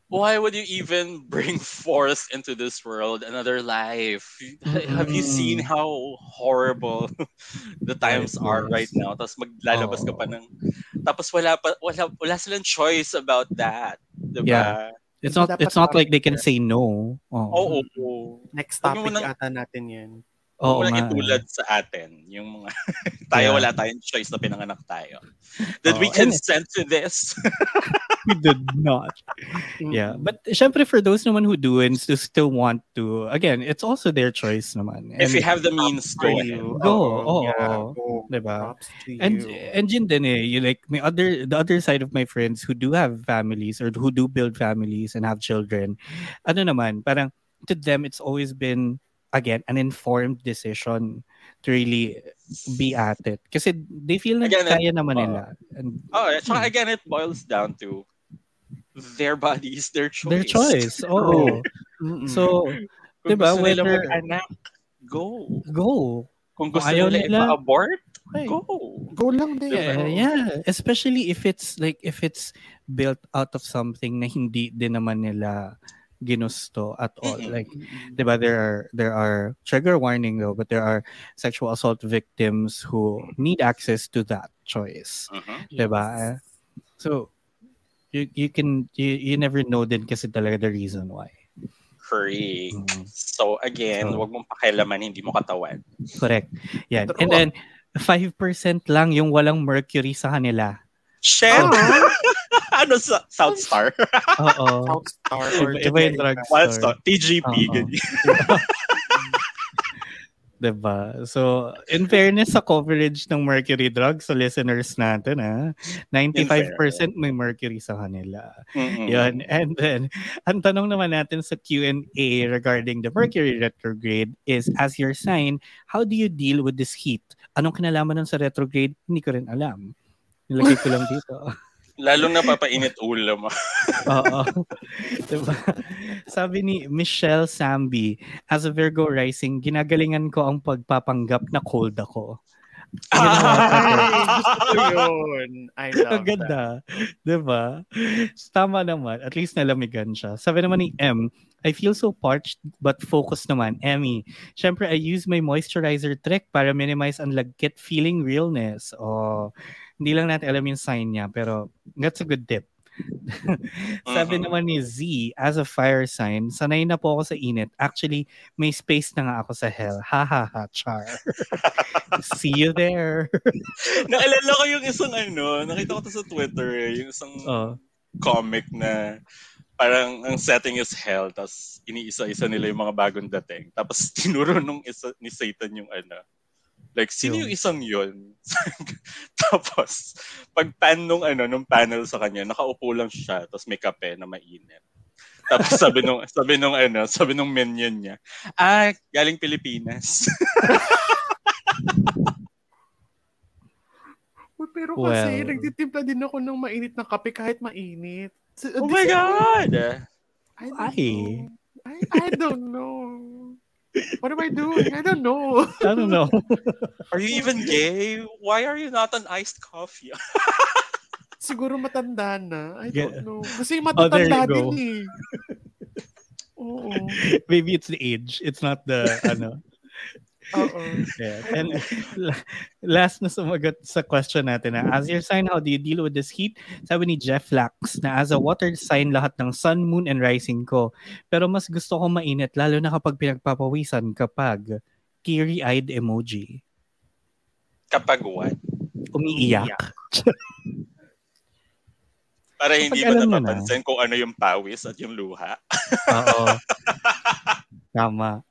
why would you even bring forth into this world another life? Mm-hmm. Have you seen how horrible the times are right now? Tapos maglalabas oh. ka pa ng... Tapos wala, pa, wala, wala silang choice about that. Diba? Yeah. It's not it's not like they can say no. Oo. Oh. Oh, oh. Next topic nang, ata natin 'yan. Oo. Oh, walang itulad sa atin yung mga tayo yeah. wala tayong choice na pinanganak tayo. Did oh, we consent to this? We did not. Yeah, but syempre for those naman who do and still want to, again, it's also their choice naman. And if you have the means to you. Go. Oh, yeah, go. 'Di ba? And and yun din eh, you like may other the other side of my friends who do have families or who do build families and have children. Ano naman, parang to them it's always been again, an informed decision to really be at it. Kasi they feel na again, kaya it, naman uh, nila. And, oh, so again, it boils down to their bodies, their choice. Their choice, oo. So, di ba, whether... Kung gusto nila mag-anak, go. Go. Kung gusto Ayaw nila ipa-abort, okay. go. Go lang din. Yeah, yeah, especially if it's like, if it's built out of something na hindi din naman nila... ginusto at all. Like, diba, there are, there are, trigger warning though, but there are sexual assault victims who need access to that choice. Uh-huh. Diba? Yes. So, you you can, you, you never know din kasi talaga the reason why. Correct. Mm-hmm. So, again, so, wag mong pakialaman, hindi mo katawan. Correct. Yan. True. And then, five percent lang yung walang Mercury sa kanila. Share! Oh. Ano sa South Star? Oo. South Star or iba yung drug store. T G P. Diba? So, in fairness sa coverage ng Mercury drugs sa listeners natin, ha? ninety-five percent may Mercury sa kanila. Mm-hmm. Yun. And then, ang tanong naman natin sa Q and A regarding the Mercury retrograde is, as your sign, how do you deal with this heat? Anong kinalaman nun sa retrograde? Hindi ko rin alam. Nilagay ko lang dito. Lalong napapainit ulo mo. Oo. Diba? Sabi ni Michelle Sambi, as a Virgo rising, ginagalingan ko ang pagpapanggap na cold ako. Ah, gusto ko yun. I love ang ganda. That. Diba? Tama naman. At least nalamigan siya. Sabi naman ni M, I feel so parched but focused naman. Emmy, syempre I use my moisturizer trick para minimize ang lagkit feeling realness. Oh, hindi lang natin alam yung sign niya pero that's a good tip. Sabi uh-huh. naman ni Z, as a fire sign, sanay na po ako sa init. Actually, may space na nga ako sa hell. Ha ha ha, char. See you there. Naalala ko yung isang ano, nakita ko to sa Twitter, eh, yung isang uh-huh. comic na parang ang setting is hell, tapos iniisa-isa nila yung mga bagong dating. Tapos tinuro nung isa, ni Satan yung ano. Like, sino yung isang yun? Tapos, pag-pan nung, ano, nung panel sa kanya, nakaupo lang siya, tapos may kape na mainit. Tapos sabi nung, sabi nung, ano, sabi nung minion niya, ah, galing Pilipinas. Pero kasi, well, nagtitimpla din ako ng mainit na kape kahit mainit. Oh my God! I don't Ay. know. I, I don't know. What am I doing? I don't know. I don't know. Are you even gay? Why are you not on iced coffee? Siguro matanda na. I don't yeah. know. Kasi matatanda oh, din eh. Oo. Maybe it's the age. It's not the ano. Oo. Yeah. And last na sumagot sa question natin na, as your sign, how do you deal with this heat? Sabi ni Jeff Lax na, as a water sign, lahat ng sun, moon, and rising ko. Pero mas gusto ko mainit, lalo na kapag pinagpapawisan kapag teary-eyed emoji. Kapag what? Umiiyak. Para hindi ba napapansin na kung ano yung pawis at yung luha? Oo. Tama.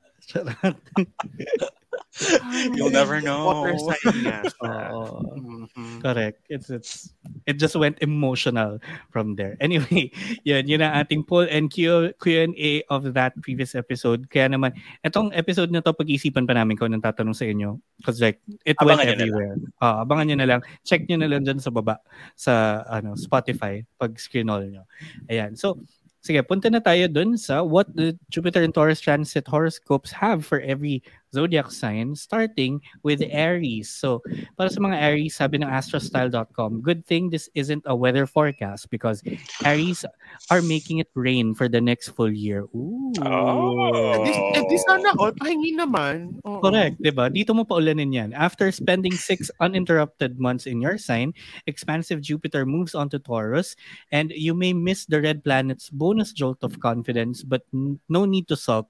You'll never know. Oh, mm-hmm. Correct. It's it's it just went emotional from there. Anyway, yun, yun ang ating poll and Q, Q and A of that previous episode. Kaya naman, etong episode na to, pag-isipan pa namin kung anong tatanong sa inyo. Because like, it abangan went everywhere. Uh, abangan nyo na lang. Check nyo na lang dyan sa baba sa ano Spotify pag scroll nyo. Ayan. So, sige, punta na tayo dun sa what the Jupiter in Taurus transit horoscopes have for every zodiac sign, starting with Aries. So, para sa mga Aries, sabi ng astro style dot com, good thing this isn't a weather forecast because Aries are making it rain for the next full year. Ooh. Oh. At least sana all, pahingi naman. Oh. Correct, diba? Dito mo paulanin yan. After spending six uninterrupted months in your sign, expansive Jupiter moves on to Taurus and you may miss the red planet's bonus jolt of confidence, but n- no need to sulk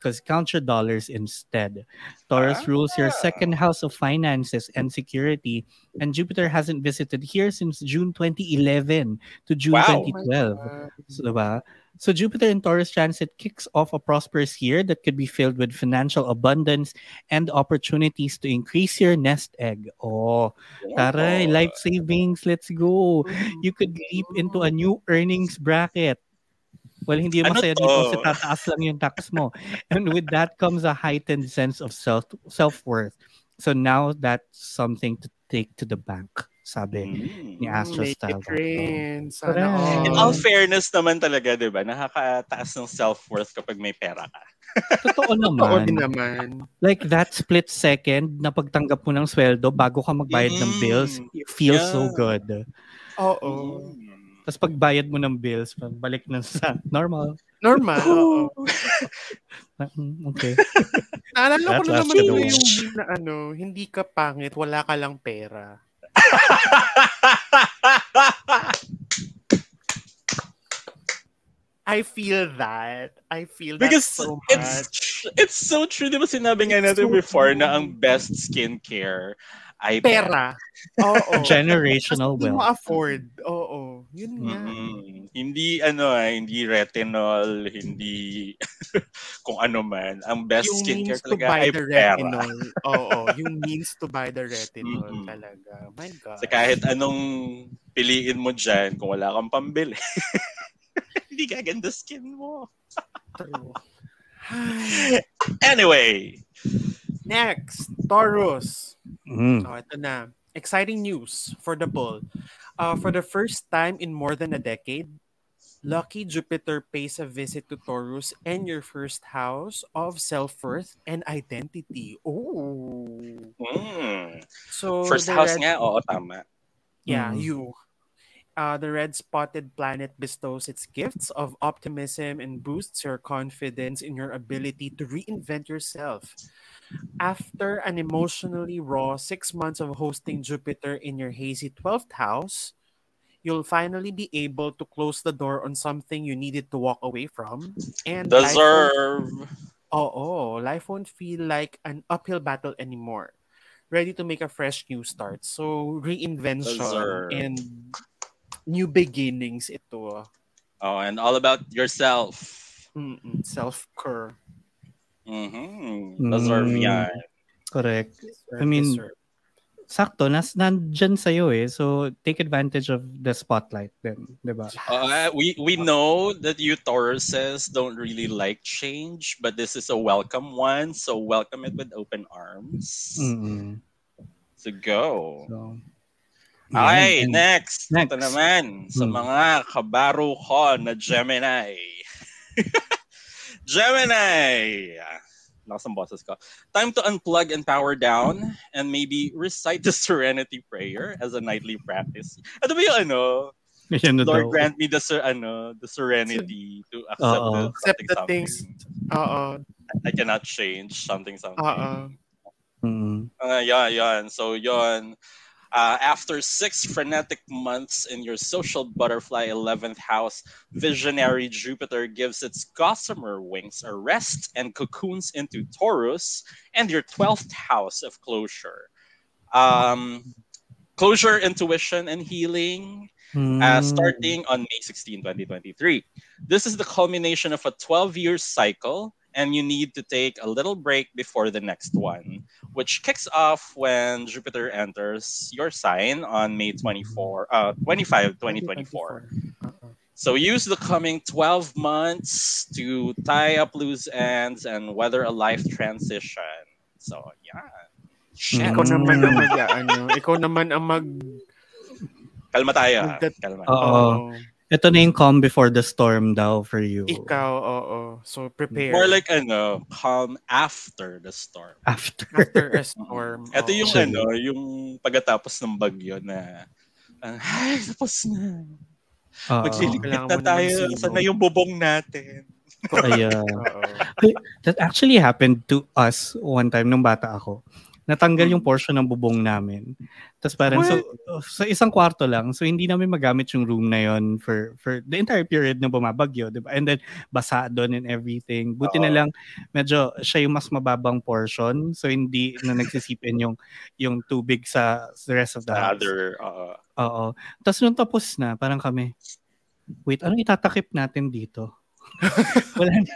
because count your dollars instead. Taurus ah. rules your second house of finances and security, and Jupiter hasn't visited here since June twenty eleven to June wow. twenty twelve. So, diba? So Jupiter in Taurus transit kicks off a prosperous year that could be filled with financial abundance and opportunities to increase your nest egg. Oh, taray, life savings, let's go. You could leap into a new earnings bracket. Well, hindi ano masaya to? Dito kasi tataas lang yung tax mo. And with that comes a heightened sense of self, self-worth. So now that's something to take to the bank, sabi mm. ni AstroStyle. In all fairness naman talaga, di ba? Nakakataas ng self-worth kapag may pera ka. Totoo naman. Totoo din naman. Like that split second na pagtanggap mo ng sweldo bago ka magbayad mm. ng bills, you feel yeah. so good. Oo. Mm. Tapos pagbayad mo ng bills, balik na sa normal. Normal, oo. Okay. Naalala ko na naman yung meme na ano, hindi ka pangit, wala ka lang pera. I feel that. I feel that because so much. It's, it's so true. Di ba sinabi nga natin so before true. Na ang best skincare ay pera. Oo. Generational wealth. Hindi mo afford. Oo. Yun nga. Mm-hmm. Hindi ano, hindi retinol, hindi kung ano man. Ang best yung skincare talaga ay pera. Oo. Yung means to buy the retinol mm-hmm. talaga. My God. Sa kahit anong piliin mo dyan kung wala kang pambili. Hindi gaganda skin mo. Anyway. Next, Taurus. Mm. So, ito na. exciting news for the bull. Uh, for the first time in more than a decade, lucky Jupiter pays a visit to Taurus and your first house of self-worth and identity. Oh. Mm. So first house red... nga, oo, tama. Yeah, mm. you. Uh, the red-spotted planet bestows its gifts of optimism and boosts your confidence in your ability to reinvent yourself. After an emotionally raw six months of hosting Jupiter in your hazy twelfth house, you'll finally be able to close the door on something you needed to walk away from. And deserve! Oh, oh, life won't feel like an uphill battle anymore. Ready to make a fresh new start. So, reinvention deserve. And new beginnings ito. Oh, and all about yourself. Mm-mm, self-care. Mm-hmm. Deserve mm. yan. Correct. Deserve, I mean, deserve. Sakto, nas, nandyan sa'yo eh. So, take advantage of the spotlight then, diba? Uh, we, we know that you Tauruses don't really like change, but this is a welcome one. So, welcome it with open arms. Mm-hmm. So, go. So, yeah, okay, and next. next. Ito naman, mm. sa mga kabaro ko na Gemini. Gemini! Awesome bosses ko. Time to unplug and power down and maybe recite the Serenity Prayer as a nightly practice. Ano ba yung ano? Lord daw. Grant me the ser- ano the serenity to accept, the, accept the things. Uh-oh. I cannot change something something. Uh-oh. Mm-hmm. Uh, yan, yan. So yon. Uh, after six frenetic months in your social butterfly eleventh house, visionary Jupiter gives its gossamer wings a rest and cocoons into Taurus and your twelfth house of closure. Um, closure, intuition, and healing uh, starting on May sixteenth, twenty twenty-three. This is the culmination of a twelve-year cycle, and you need to take a little break before the next one, which kicks off when Jupiter enters your sign on May twenty-fourth, twenty-fifth, twenty twenty-four. Uh-huh. So use the coming twelve months to tie up loose ends and weather a life transition. So, yeah. Shit. Ikaw naman ang mag, ano, ikaw naman ang mag... Kalma tayo. Kalma. Oo. Ito na yung calm before the storm daw for you. Ikaw, oo. So, prepare. More like, ano, calm after the storm. After. After a storm. Ito yung, so, ano, yung pagkatapos ng bagyo na, uh, ay, tapos na. Uh, Magliligpit na tayo. Sana yung bubong natin. Ayan. That actually happened to us one time nung bata ako. Natanggal yung portion ng bubong namin. Tapos parang, so, so isang kwarto lang, so hindi namin magamit yung room na yon for, for the entire period na bumabagyo, diba? And then, basa doon and everything. Buti Uh-oh. na lang, medyo siya yung mas mababang portion, so hindi na nagsisipin yung, yung tubig sa the rest of the house. Oo. Tapos nung tapos na, parang kami, wait, anong itatakip natin dito? wala na,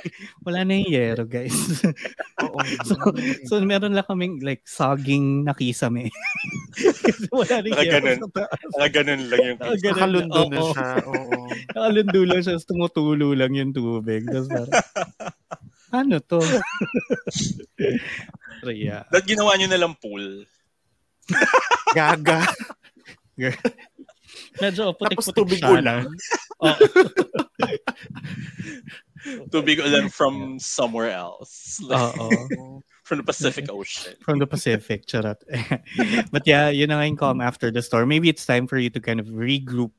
wala na yung yero, guys. Oo, so, so meron lang kaming like saging nakisame. Wala na yung yero. Ganun lang yung nakalundo na siya. Oo. Nakalundo lang siya, tumutulo lang yung tubig. Tapos parang, ano to? Raya. Ba't ginawa nyo nalang pool? Gaga. Medyo putik-putik siya. Tapos oh. Tubig ulan from somewhere else. Like, from the Pacific Ocean. From the Pacific, charot. But yeah, you know, I'm calm after the storm. Maybe it's time for you to kind of regroup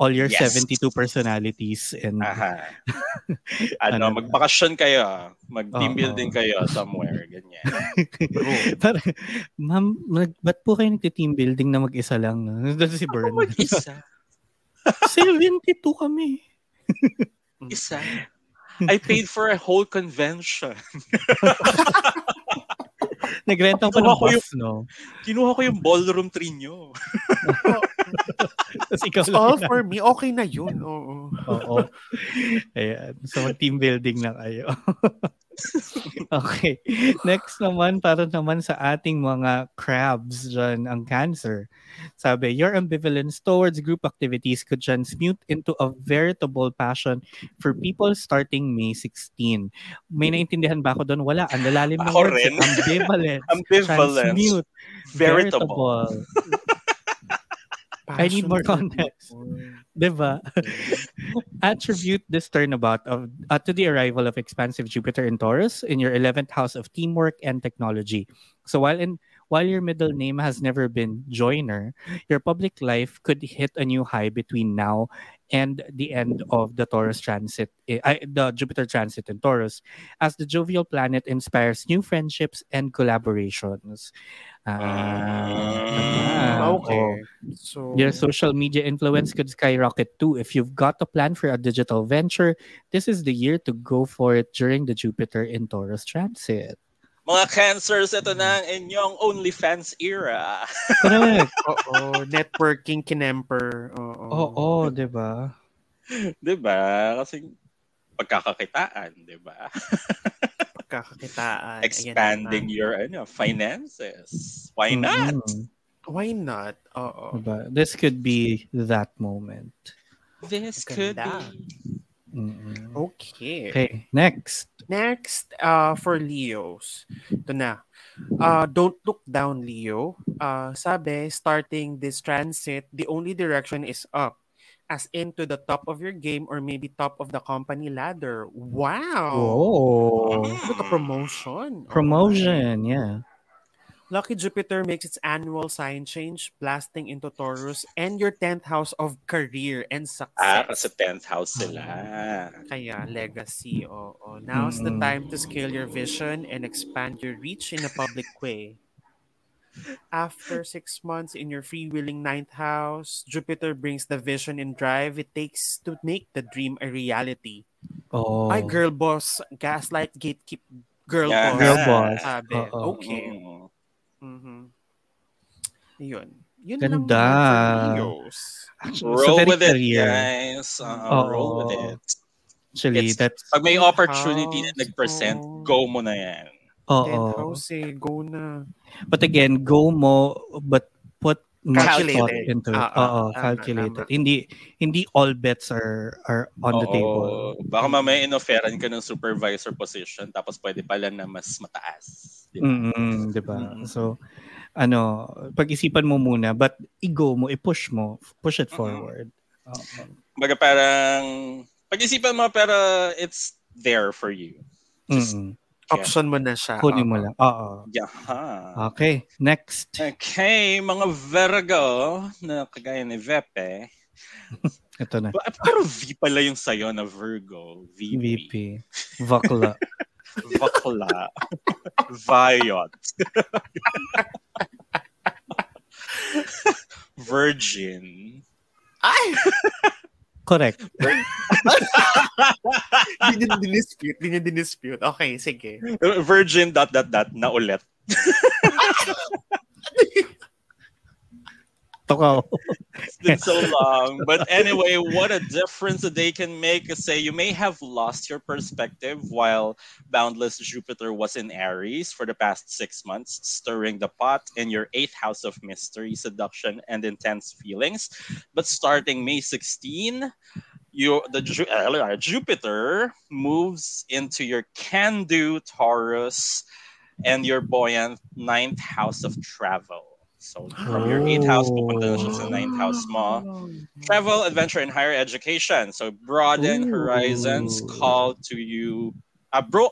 all your yes. seventy-two personalities. And uh-huh. ano, magbakasyon kayo. Mag-team building kayo somewhere. Ganyan. Parang, ma'am, ba't po kayo nagti-team building na mag-isa lang? Doon si Bern. Ako mag-isa. seventy-two kami. Isa. I paid for a whole convention. Nagrentang pa ng bus, no? Kinuha ko yung ballroom tree nyo. It's all for me. Okay na yun. Oo. Oo. Ayan. So, mag-team building na kayo. Okay. Next naman, para naman sa ating mga crabs dyan, ang Cancer. Sabi, your ambivalence towards group activities could transmute into a veritable passion for people starting May sixteenth. May naintindihan ba ako doon? Wala. Ang lalalim ng words. Ambivalence. Ambivalence. Transmute. Veritable. veritable. I need more context. Diba? Attribute this turnabout of, uh, to the arrival of expansive Jupiter in Taurus in your eleventh house of teamwork and technology. So while in while your middle name has never been Joiner, your public life could hit a new high between now and the end of the Taurus transit, uh, the Jupiter transit in Taurus, as the jovial planet inspires new friendships and collaborations. Ah, okay. So your social media influence could skyrocket too. If you've got a plan for a digital venture, this is the year to go for it during the Jupiter in Taurus transit. Mga Cancers, ito na ang inyong OnlyFans era. Correct. Oo, networking kinemper. Oo, Oo, diba? Diba? Kasi pagkakakitaan, diba? Pagkakakitaan. Expanding your ano, finances. Why not? Mm-hmm. Why not? Oo. Diba? This could be that moment. This could be. Mm-hmm. Okay. Okay, next. Next, uh, for Leos. Ito na. Uh, don't look down, Leo. Uh, sabi, starting this transit, the only direction is up. As in to the top of your game or maybe top of the company ladder. Wow! Oh! Look, a promotion. Promotion, oh, yeah. Lucky Jupiter makes its annual sign change, blasting into Taurus and your tenth house of career and success. Ah, kasi tenth house sila. Kaya legacy, oo. Oh, oh. Now's mm. the time to scale your vision and expand your reach in a public way. After six months in your free-willing ninth house, Jupiter brings the vision and drive it takes to make the dream a reality. Oh. My girl boss, gaslight, gatekeep, girl yeah. boss. Girl boss. Sabi, oh, okay. Oh. Mm-hmm. Yun. Yun ganda. Lang actually, roll with it, guys. Uh, roll with it. Actually, it's, that's... Pag may opportunity house, na nag-present, oh. go mo na yan. Oo. Eh, go na. But again, go mo, but put much thought into it. Oo, calculated. Uh-huh. Hindi hindi all bets are are on Uh-oh. the table. Baka mamaya inoferan ka ng supervisor position tapos pwede pala na mas mataas. Mm, 'di ba? Mm-hmm. So ano, pag-isipan mo muna but i-go mo, i-push mo, push it mm-hmm. forward. Okay. Baga parang pag-isipan mo pero it's there for you. Just, mm-hmm. yeah. Option mo na siya. Kunin mo lang. Oo. Yeah. Okay, next. Okay, mga Virgo na kagaya ni Vepe. Ito na. Pero V pala yung sayo na Virgo. V P. V P. Vakla. Bakla. Viot. Virgin. Ay! Correct. Di niya dinispute. Di niya dinispute. Okay, sige. Virgin dot dot dot na ulit. It's been so long. But anyway, what a difference a day can make. Say you may have lost your perspective while boundless Jupiter was in Aries for the past six months, stirring the pot in your eighth house of mystery, seduction, and intense feelings. But starting May sixteenth, you the uh, Jupiter moves into your can-do Taurus and your buoyant ninth house of travel. So from your eighth house, pupunta na siya sa ninth house mo. Travel, adventure, and higher education. So broaden Ooh. horizons, call to you. Uh, bro...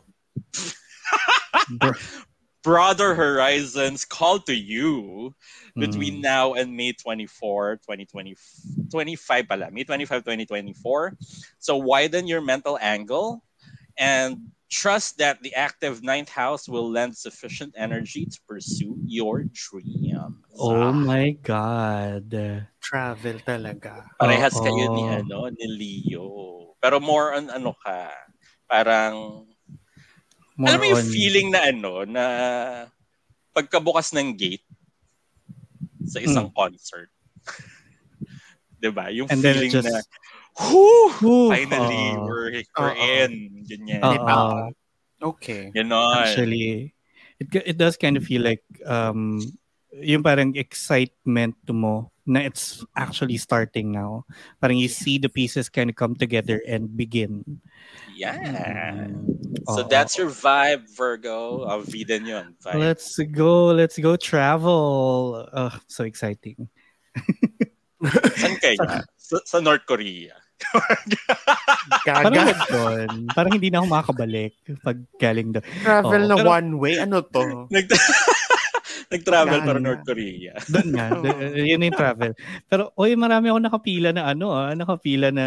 Broader horizons, call to you between mm. now and May twenty-fourth, twenty twenty-five pala. May twenty-fifth, twenty twenty-four. So widen your mental angle and trust that the active ninth house will lend sufficient energy to pursue your dream. Oh ah. my God. Travel talaga. Parehas oh, kayo ni, ano, ni Leo. Pero more on ano ka. Parang, more alam mo yung on... feeling na ano, na pagkabukas ng gate sa isang mm. concert. Diba? Yung And feeling just... na, Whoo! Finally, uh, we're, we're uh, in. Ganyan. Uh, uh, Okay. Ganon. Actually, it it does kind of feel like um yung parang excitement mo na it's actually starting now. Parang you see the pieces kind of come together and begin. Yeah. Um, so oh. that's your vibe, Virgo. I'll be din yun. Vibe. Let's go. Let's go travel. Oh, so exciting. San kayo? Sa, sa North Korea. Parang, parang hindi na ako makakabalik pag galing doon. Travel oh. na pero, one way? Ano to? Nag-travel para North Korea. Doon nga. Yun yung travel. Pero, oy, marami ako nakapila na ano, ah, nakapila na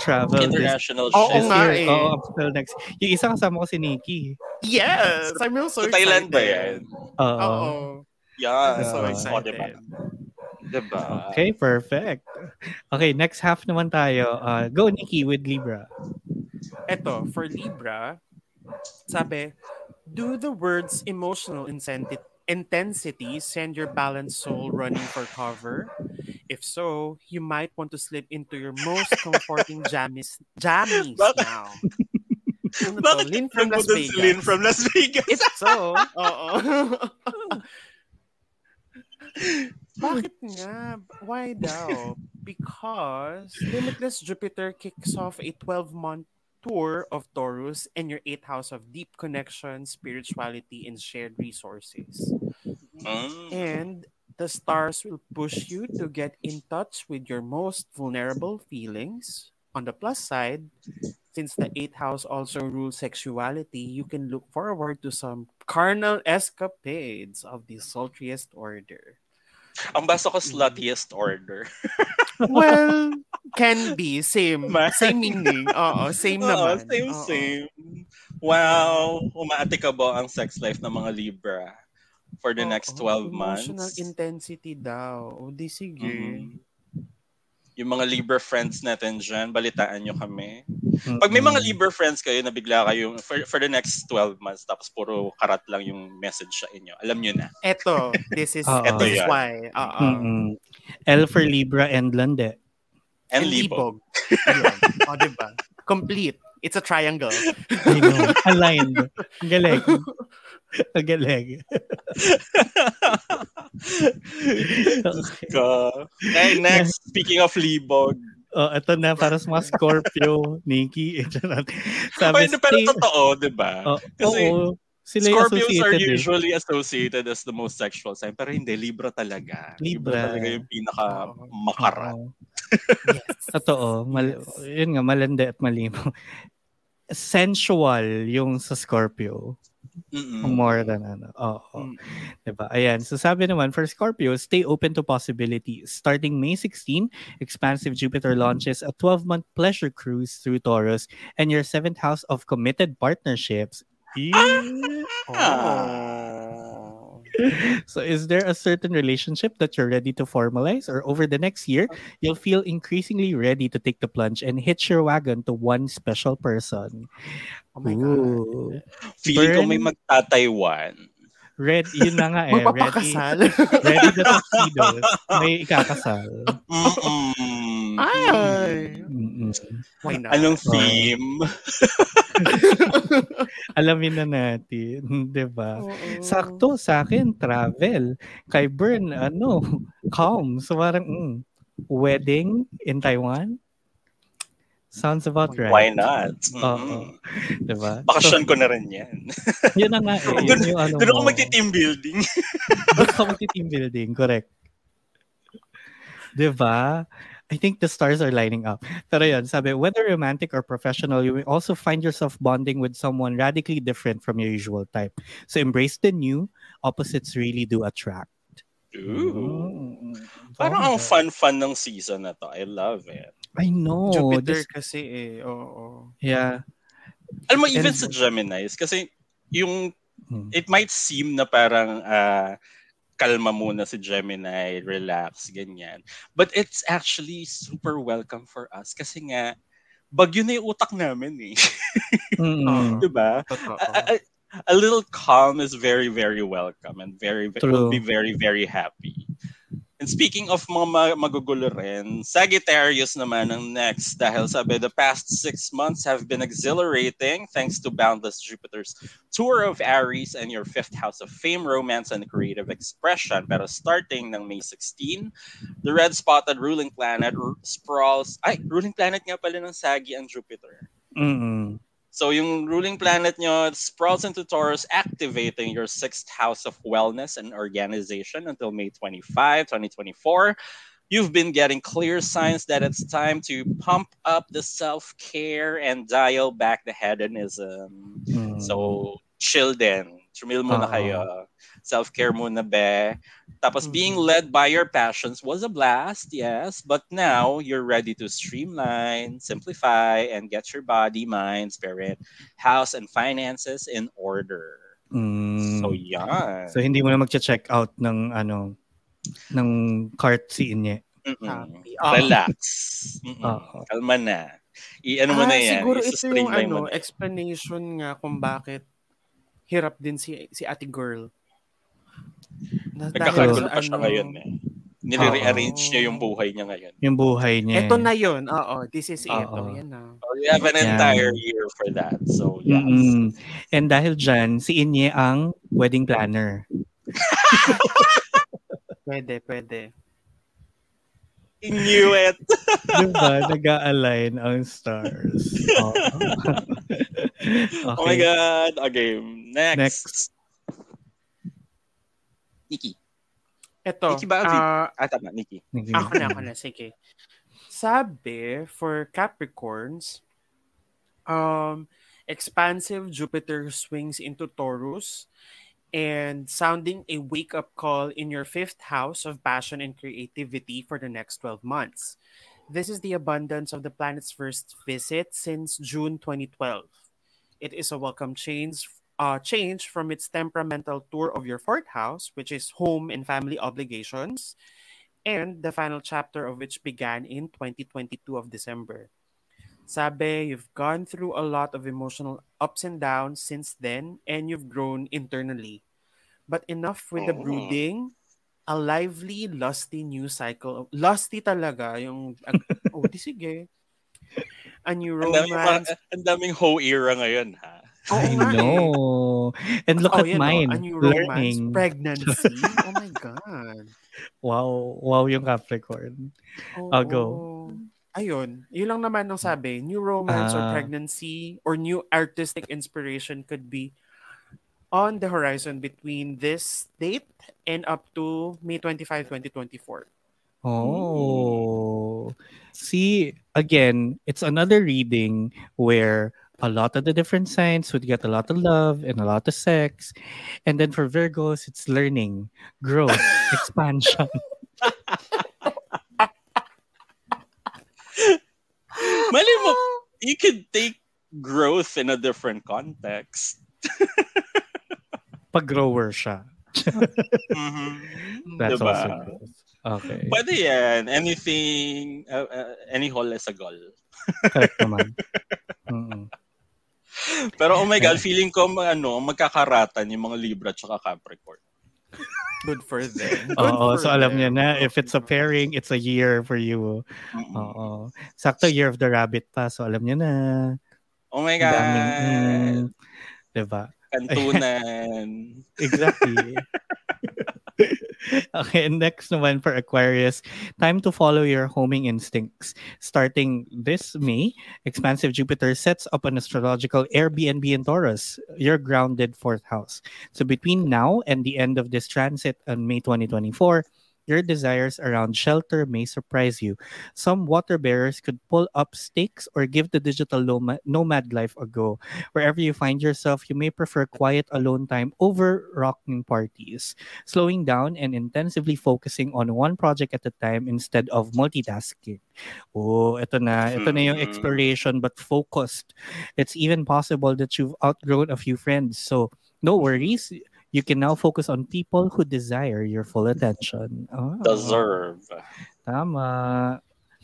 travel. International this, shit. Oo nga eh. Oo, up till next. Yung isa kasama ko si Nikki. Yes! I'm so excited. Sa Thailand ba yan? Oo. Yeah. So excited. Diba? Okay, perfect. Okay, next half naman tayo. Uh, go, Nikki, with Libra. Eto, for Libra, sabi, do the words emotional incentive, intensity send your balanced soul running for cover? If so, you might want to slip into your most comforting jammies, jammies now. Ano to? Lynn from Las Vegas. Lynn from Las Vegas. If so, oo. Bakit nga? Why daw? Because Limitless Jupiter kicks off a twelve-month tour of Taurus and your eighth house of deep connection, spirituality, and shared resources. Um. And the stars will push you to get in touch with your most vulnerable feelings. On the plus side, since the eighth house also rules sexuality, you can look forward to some carnal escapades of the sultriest order. Ang basa ko sluttiest order. Well, can be. Same. Same meaning. Oo, same Oo, naman. Same, Oo. same. Wow. Umaati ka ba ang sex life ng mga Libra for the Oo, next twelve months? Emotional intensity daw. O di sige. Mm. Yung mga Libra friends natin dyan, balitaan nyo kami. Pag may mga Libra friends kayo na bigla kayong for, for the next twelve months, tapos puro karat lang yung message sa inyo. Elam nyo na. Eto. This is, eto this is why. Mm-hmm. L for Libra and Lande. And, and Libog. Libog. O, diba? Complete. It's a triangle. You know, aligned. Ang galing. Ang galing. Okay, next. Speaking of libog. Oh, ito na. Para sa mga Scorpio, Nikki. Sabi, oh, pero totoo, diba? Oh, kasi oh, sila Scorpios are usually eh. associated as the most sexual sign. Pero hindi, Libra talaga. Libra, Libra talaga yung pinaka-makarat. Oh. Yes. Totoo. Mal- yes. Yun nga, malanda at malimo. Sensual yung sa Scorpio. Mm-mm. More than ano. Oo. Diba? Ayan. So sabi naman, for Scorpio, stay open to possibilities. Starting May sixteenth, expansive Jupiter launches a twelve-month pleasure cruise through Taurus and your seventh house of committed partnerships. Yeah. Oh. So is there a certain relationship that you're ready to formalize? Or over the next year, you'll feel increasingly ready to take the plunge and hitch your wagon to one special person. Oh my Ooh. God. Feeling Burn. Ko may magta-Taiwan. Red, yun na nga eh. Magpapakasal. Ready, ready the tuxedos. May ikakasal. Mm-mm. Ay! Mm-mm. Why not? Anong theme? Alamin na natin. Diba? Oo. Sakto sa akin, travel. Kay Bern, ano, calm. So parang, mm, wedding in Taiwan? Sounds about right. Why not? Mm-hmm. Diba? Bakasyon so, ko na rin yan. Yun na nga eh. Yun yung ano. Doon ako magti-team building. Doon ako magti-team building. Correct. Diba? I think the stars are lining up. Pero yun, sabi, whether romantic or professional, you will also find yourself bonding with someone radically different from your usual type. So embrace the new. Opposites really do attract. Ooh. Ooh. Parang ang fun-fun ng season na to. I love it. I know. Jupiter this... kasi eh. Oo. Yeah. Alam mo, even And... sa Gemini, kasi yung, hmm. it might seem na parang uh, kalma muna si Gemini, relax, ganyan. But it's actually super welcome for us kasi nga, bagyo na yung utak namin eh. Mm-hmm. Diba? A, a, a little calm is very, very welcome and very, very, we'll be very, very happy. And speaking of mga magugulo rin, Sagittarius naman ang next dahil sabi, the past six months have been exhilarating thanks to boundless Jupiter's tour of Aries and your fifth house of fame, romance, and creative expression. Pero starting ng May sixteenth, the red-spotted ruling planet sprawls... Ay, ruling planet nga pala ng Sagi ang Jupiter. Mm-hmm. So yung ruling planet nyo sprawls into Taurus, activating your sixth house of wellness and organization until May twenty-fifth, twenty twenty-four. You've been getting clear signs that it's time to pump up the self-care and dial back the hedonism. Mm. So chill din. Chumil muna kayo. Self-care muna be. Tapos being led by your passions was a blast, yes, but now you're ready to streamline, simplify, and get your body, mind, spirit, house, and finances in order. Mm. So, yeah. So, hindi mo na mag-check out ng, ano, ng cart si Inye. Oh. Relax. Oh. Kalma na. I-ano mo ah, na yan. Siguro ito yung ano, explanation nga kung bakit hirap din si si ate girl. Nagkakagulo pa siya ano, ngayon eh. Nire-rearrange niya yung buhay niya ngayon. Yung buhay niya. Ito na yun. Oo, this is it. Yan na. Oh, you have an yeah. entire year for that. So, yes. Mm-hmm. And dahil dyan, si Inye ang wedding planner. pwede, pwede. I knew it. Diba? Nag-a-align ang stars. Oh. Okay. Oh my God. Okay. Next. Next. Nikki. Ito. Nikki ba? Uh, ah, tama. Nikki. Ako na, ako na. Sige. Sabi, for Capricorns, um, expansive Jupiter swings into Taurus and sounding a wake-up call in your fifth house of passion and creativity for the next twelve months. This is the abundance of the planet's first visit since June twenty twelve. It is a welcome change uh, change from its temperamental tour of your fourth house, which is home and family obligations, and the final chapter of which began in twenty twenty-two of December. Sabi, you've gone through a lot of emotional ups and downs since then, and you've grown internally. But enough with the brooding, a lively, lusty new cycle. Lusty talaga yung... Oh, di sige. A new romance. Ang daming hoe era ngayon, ha? Oh, I know. And look oh, at mine. No? A new romance. Learning. Pregnancy. Oh my God. Wow. Wow yung Capricorn. Oh, I'll go. Ayun, yun lang naman ang sabi. New romance uh, or pregnancy or new artistic inspiration could be on the horizon between this date and up to May twenty-fifth, twenty twenty-four. Oh. See, again, it's another reading where a lot of the different signs would get a lot of love and a lot of sex. And then for Virgos, it's learning, growth, expansion. Mali mo, you could take growth in a different context. Pag-grower siya. Mm-hmm. That's diba? Also growth. Okay. Pwede yan. Anything, uh, uh, any hole is a goal. Correct naman. Mm-hmm. Pero oh my God, feeling ko ano, magkakaratan yung mga Libra tsaka Capricorn. Good for them. Oo, so them. Alam niya na, if it's a pairing, it's a year for you. Mm-hmm. Oo. Sakto year of the rabbit pa, so alam niya na. Oh my God. Daming, mm, diba? Kantunan. Exactly. Okay, next naman for Aquarius, time to follow your homing instincts. Starting this May, expansive Jupiter sets up an astrological Airbnb in Taurus, your grounded fourth house. So between now and the end of this transit on May twenty twenty-four, your desires around shelter may surprise you. Some water bearers could pull up stakes or give the digital nomad life a go. Wherever you find yourself, you may prefer quiet alone time over rocking parties, slowing down and intensively focusing on one project at a time instead of multitasking. Oh, ito na. Ito na yung exploration but focused. It's even possible that you've outgrown a few friends. So, no worries. You can now focus on people who desire your full attention. Oh. Deserve. Tama.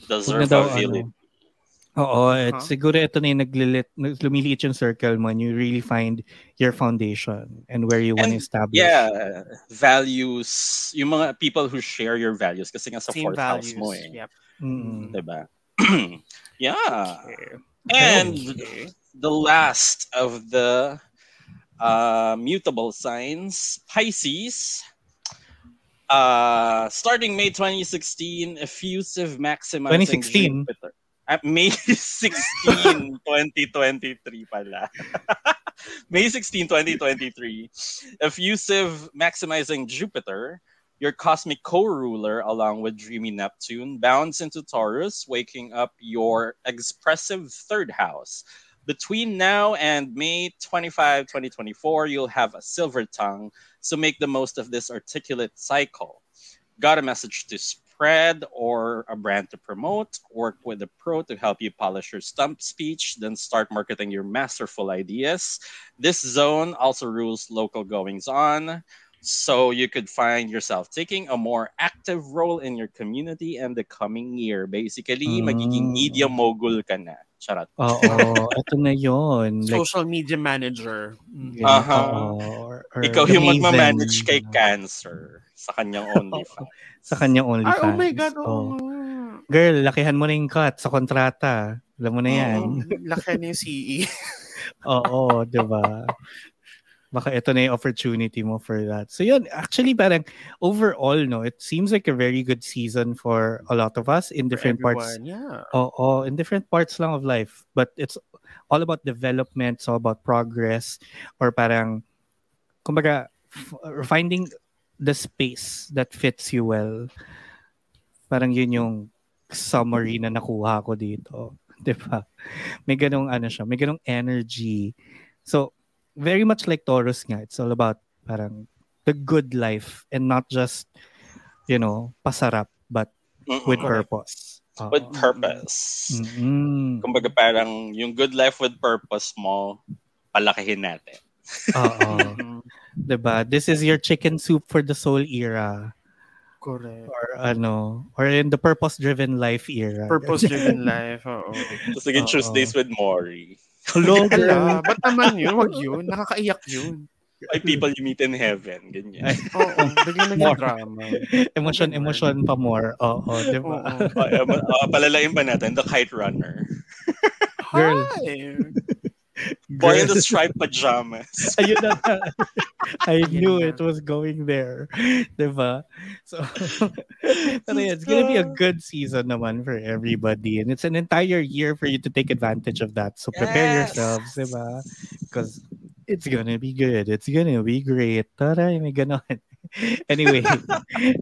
Deserve. Daw, ano, Oo, uh-huh. It's, siguro ito na yung naglilit, lumiliit yung circle mo and you really find your foundation and where you want to establish. Yeah, values. Yung mga people who share your values kasi nga sa fourth house mo eh. Yep. Mm. Diba? Yeah. Okay. And okay. The last of the uh, mutable signs, Pisces. Uh, starting May twenty sixteen, effusive maximizing twenty sixteen Jupiter. At May sixteenth, twenty twenty-three pala. May sixteenth, twenty twenty-three. Effusive maximizing Jupiter, your cosmic co-ruler along with dreamy Neptune, bounds into Taurus, waking up your expressive third house. Between now and May twenty-fifth, twenty twenty-four, you'll have a silver tongue, so make the most of this articulate cycle. Got a message to spread? Spread or a brand to promote, work with a pro to help you polish your stump speech, then start marketing your masterful ideas. This zone also rules local goings-on, so you could find yourself taking a more active role in your community in the coming year. Basically, mm. magiging media mogul ka na. Charot. Oo, ito na yun. Like, social media manager. Yeah. Uh-huh. Or, or Ikaw yung magmamanage kay Cancer sa kanyang OnlyFans. Sa kanyang OnlyFans. Ay, oh my God. Oh. Girl, lakihan mo na yung cut sa kontrata. Alam mo na yan. Oh, lakihan na yung C E. Oo, diba? Baka ito na yung opportunity mo for that. So yun, actually parang overall, no, it seems like a very good season for a lot of us in different parts. Yeah. Oo, in different parts lang of life. But it's all about development, it's all about progress, or parang, kumbaga, f- finding the space that fits you well. Parang yun yung summary na nakuha ko dito. Diba? May ganong ano siya, may ganong energy. So, very much like Taurus nga, it's all about parang the good life and not just, you know, pasarap, but mm-mm. with purpose. With uh, purpose. Mm-mm. Kumbaga parang yung good life with purpose mo, palakihin natin. Oo. Diba? This is your chicken soup for the soul era. Correct. Or ano, or in the purpose-driven life era. Purpose-driven life, oo. Tapos again, Tuesdays with Maury. Hello, girl. Ba't naman yun? Wag yun. Nakakaiyak yun. Ay, people you meet in heaven. Ganyan. Oo. Bigyan na drama. Emotion, emotion pa more. Oo, di ba? Palalain pa natin, the kite runner. Girl. Hi. Boy in the striped pajamas. Ayun na. I knew it was going there. Diba? So, so yeah, it's gonna be a good season naman for everybody. And it's an entire year for you to take advantage of that. So prepare yes. yourselves, diba? Because it's gonna be good. It's gonna be great. Taray, may ganon. Anyway,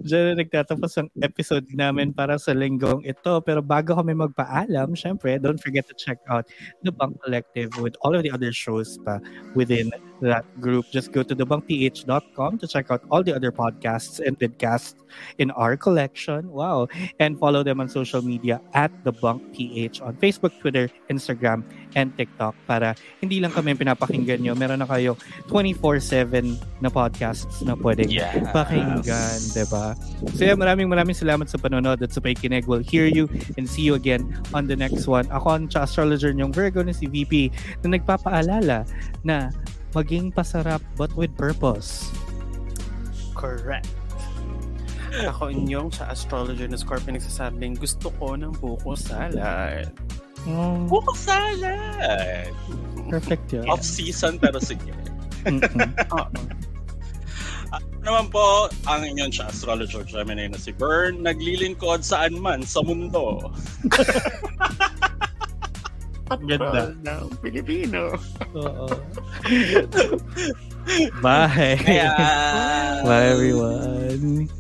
dyan na nagtatapos ang episode namin para sa linggong ito. Pero bago kami magpaalam, syempre, don't forget to check out The Bunk Collective with all of the other shows pa within that group. Just go to the bunk p h dot com to check out all the other podcasts and vidcasts in our collection. Wow. And follow them on social media at TheBunkPH on Facebook, Twitter, Instagram, and TikTok para hindi lang kami pinapakinggan nyo. Meron na kayo twenty-four seven na podcasts na pwede yes. pakinggan, diba? So yeah, maraming maraming salamat sa panonood at sa paikinig. We'll hear you and see you again on the next one. Ako ang Tsaastrologer nyong Virgo na si V P na nagpapaalala na maging pasarap but with purpose. Correct. Ako inyong sa Astrologer na Scorpio nagsasabing gusto ko ng buko salad. Mm. Buko salad! Perfect yun. Off-season pero sige. Ako naman po ang inyong sa Astrologer Gemini na si Bern, naglilingkod saan man sa mundo. Ganda. Ng Pilipino. Oo. Bye. Bye. Bye, everyone.